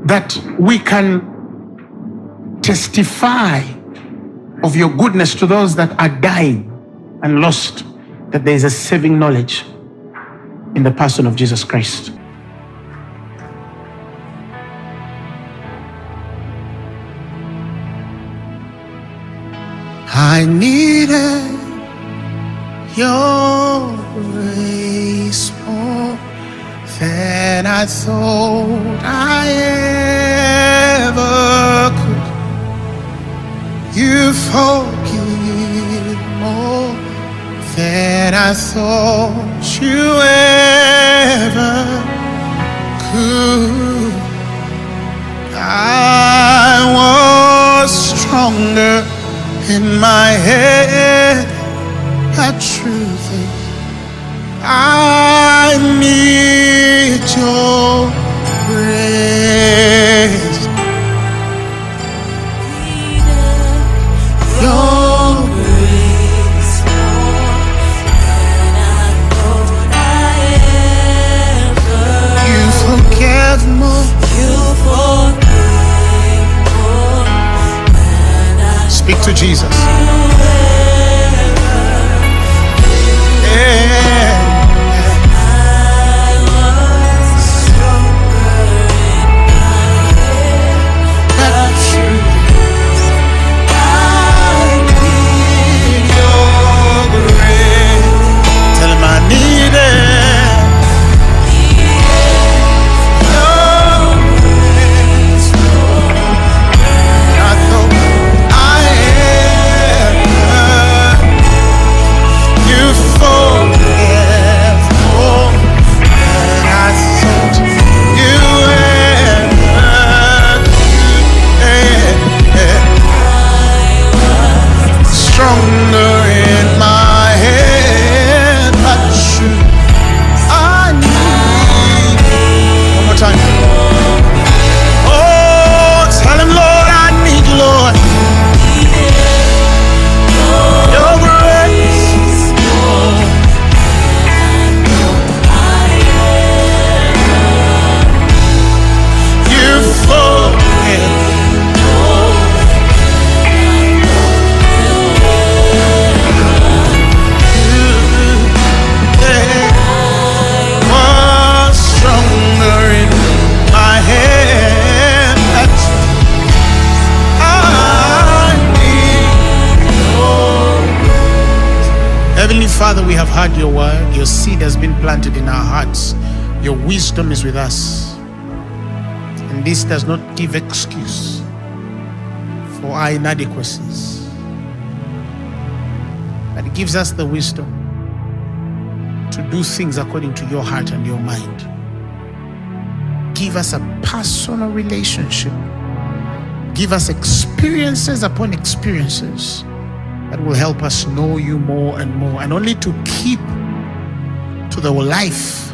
that we can testify of your goodness to those that are dying and lost, that there is a saving knowledge in the person of Jesus Christ. I needed your grace more than I thought I ever could. You forgive more than I thought you ever could. I was stronger in my head, the truth is, I need your grace. Your grace more than I thought I ever. You forgive more. You forgive more than I. Speak to Jesus. Father, we have heard your word. Your seed has been planted in our hearts. Your wisdom is with us. And this does not give excuse for our inadequacies, but it gives us the wisdom to do things according to your heart and your mind. Give us a personal relationship. Give us experiences upon experiences that will help us know you more and more, and only to keep to the life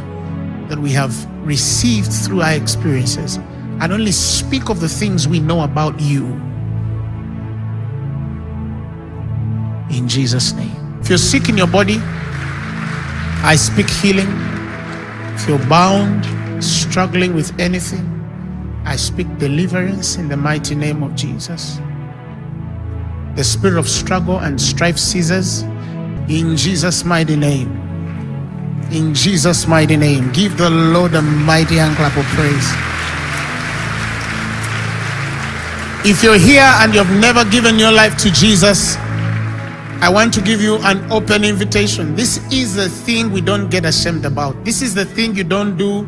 that we have received through our experiences, and only speak of the things we know about you. In Jesus' name. If you're sick in your body, I speak healing. If you're bound, struggling with anything, I speak deliverance in the mighty name of Jesus. The spirit of struggle and strife ceases in Jesus' mighty name. In Jesus' mighty name. Give the Lord a mighty hand clap of praise. If you're here and you've never given your life to Jesus, I want to give you an open invitation. This is the thing we don't get ashamed about. This is the thing you don't do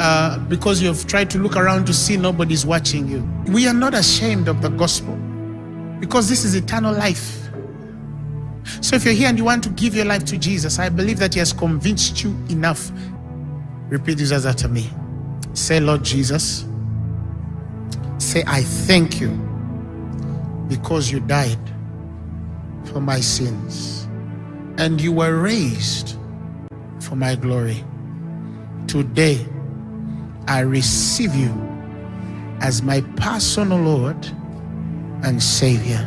uh, because you've tried to look around to see nobody's watching you. We are not ashamed of the gospel, because this is eternal life. So if you're here and you want to give your life to Jesus, I believe that he has convinced you enough. Repeat this after me. Say, Lord Jesus, say, I thank you because you died for my sins and you were raised for my glory. Today, I receive you as my personal Lord and Savior.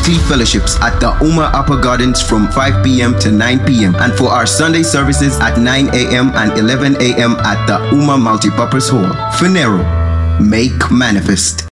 fellowships at the Uma Upper Gardens from five p.m. to nine p.m. and for our Sunday services at nine a.m. and eleven a.m. at the Uma Multipurpose Hall. Phaneroo, make manifest.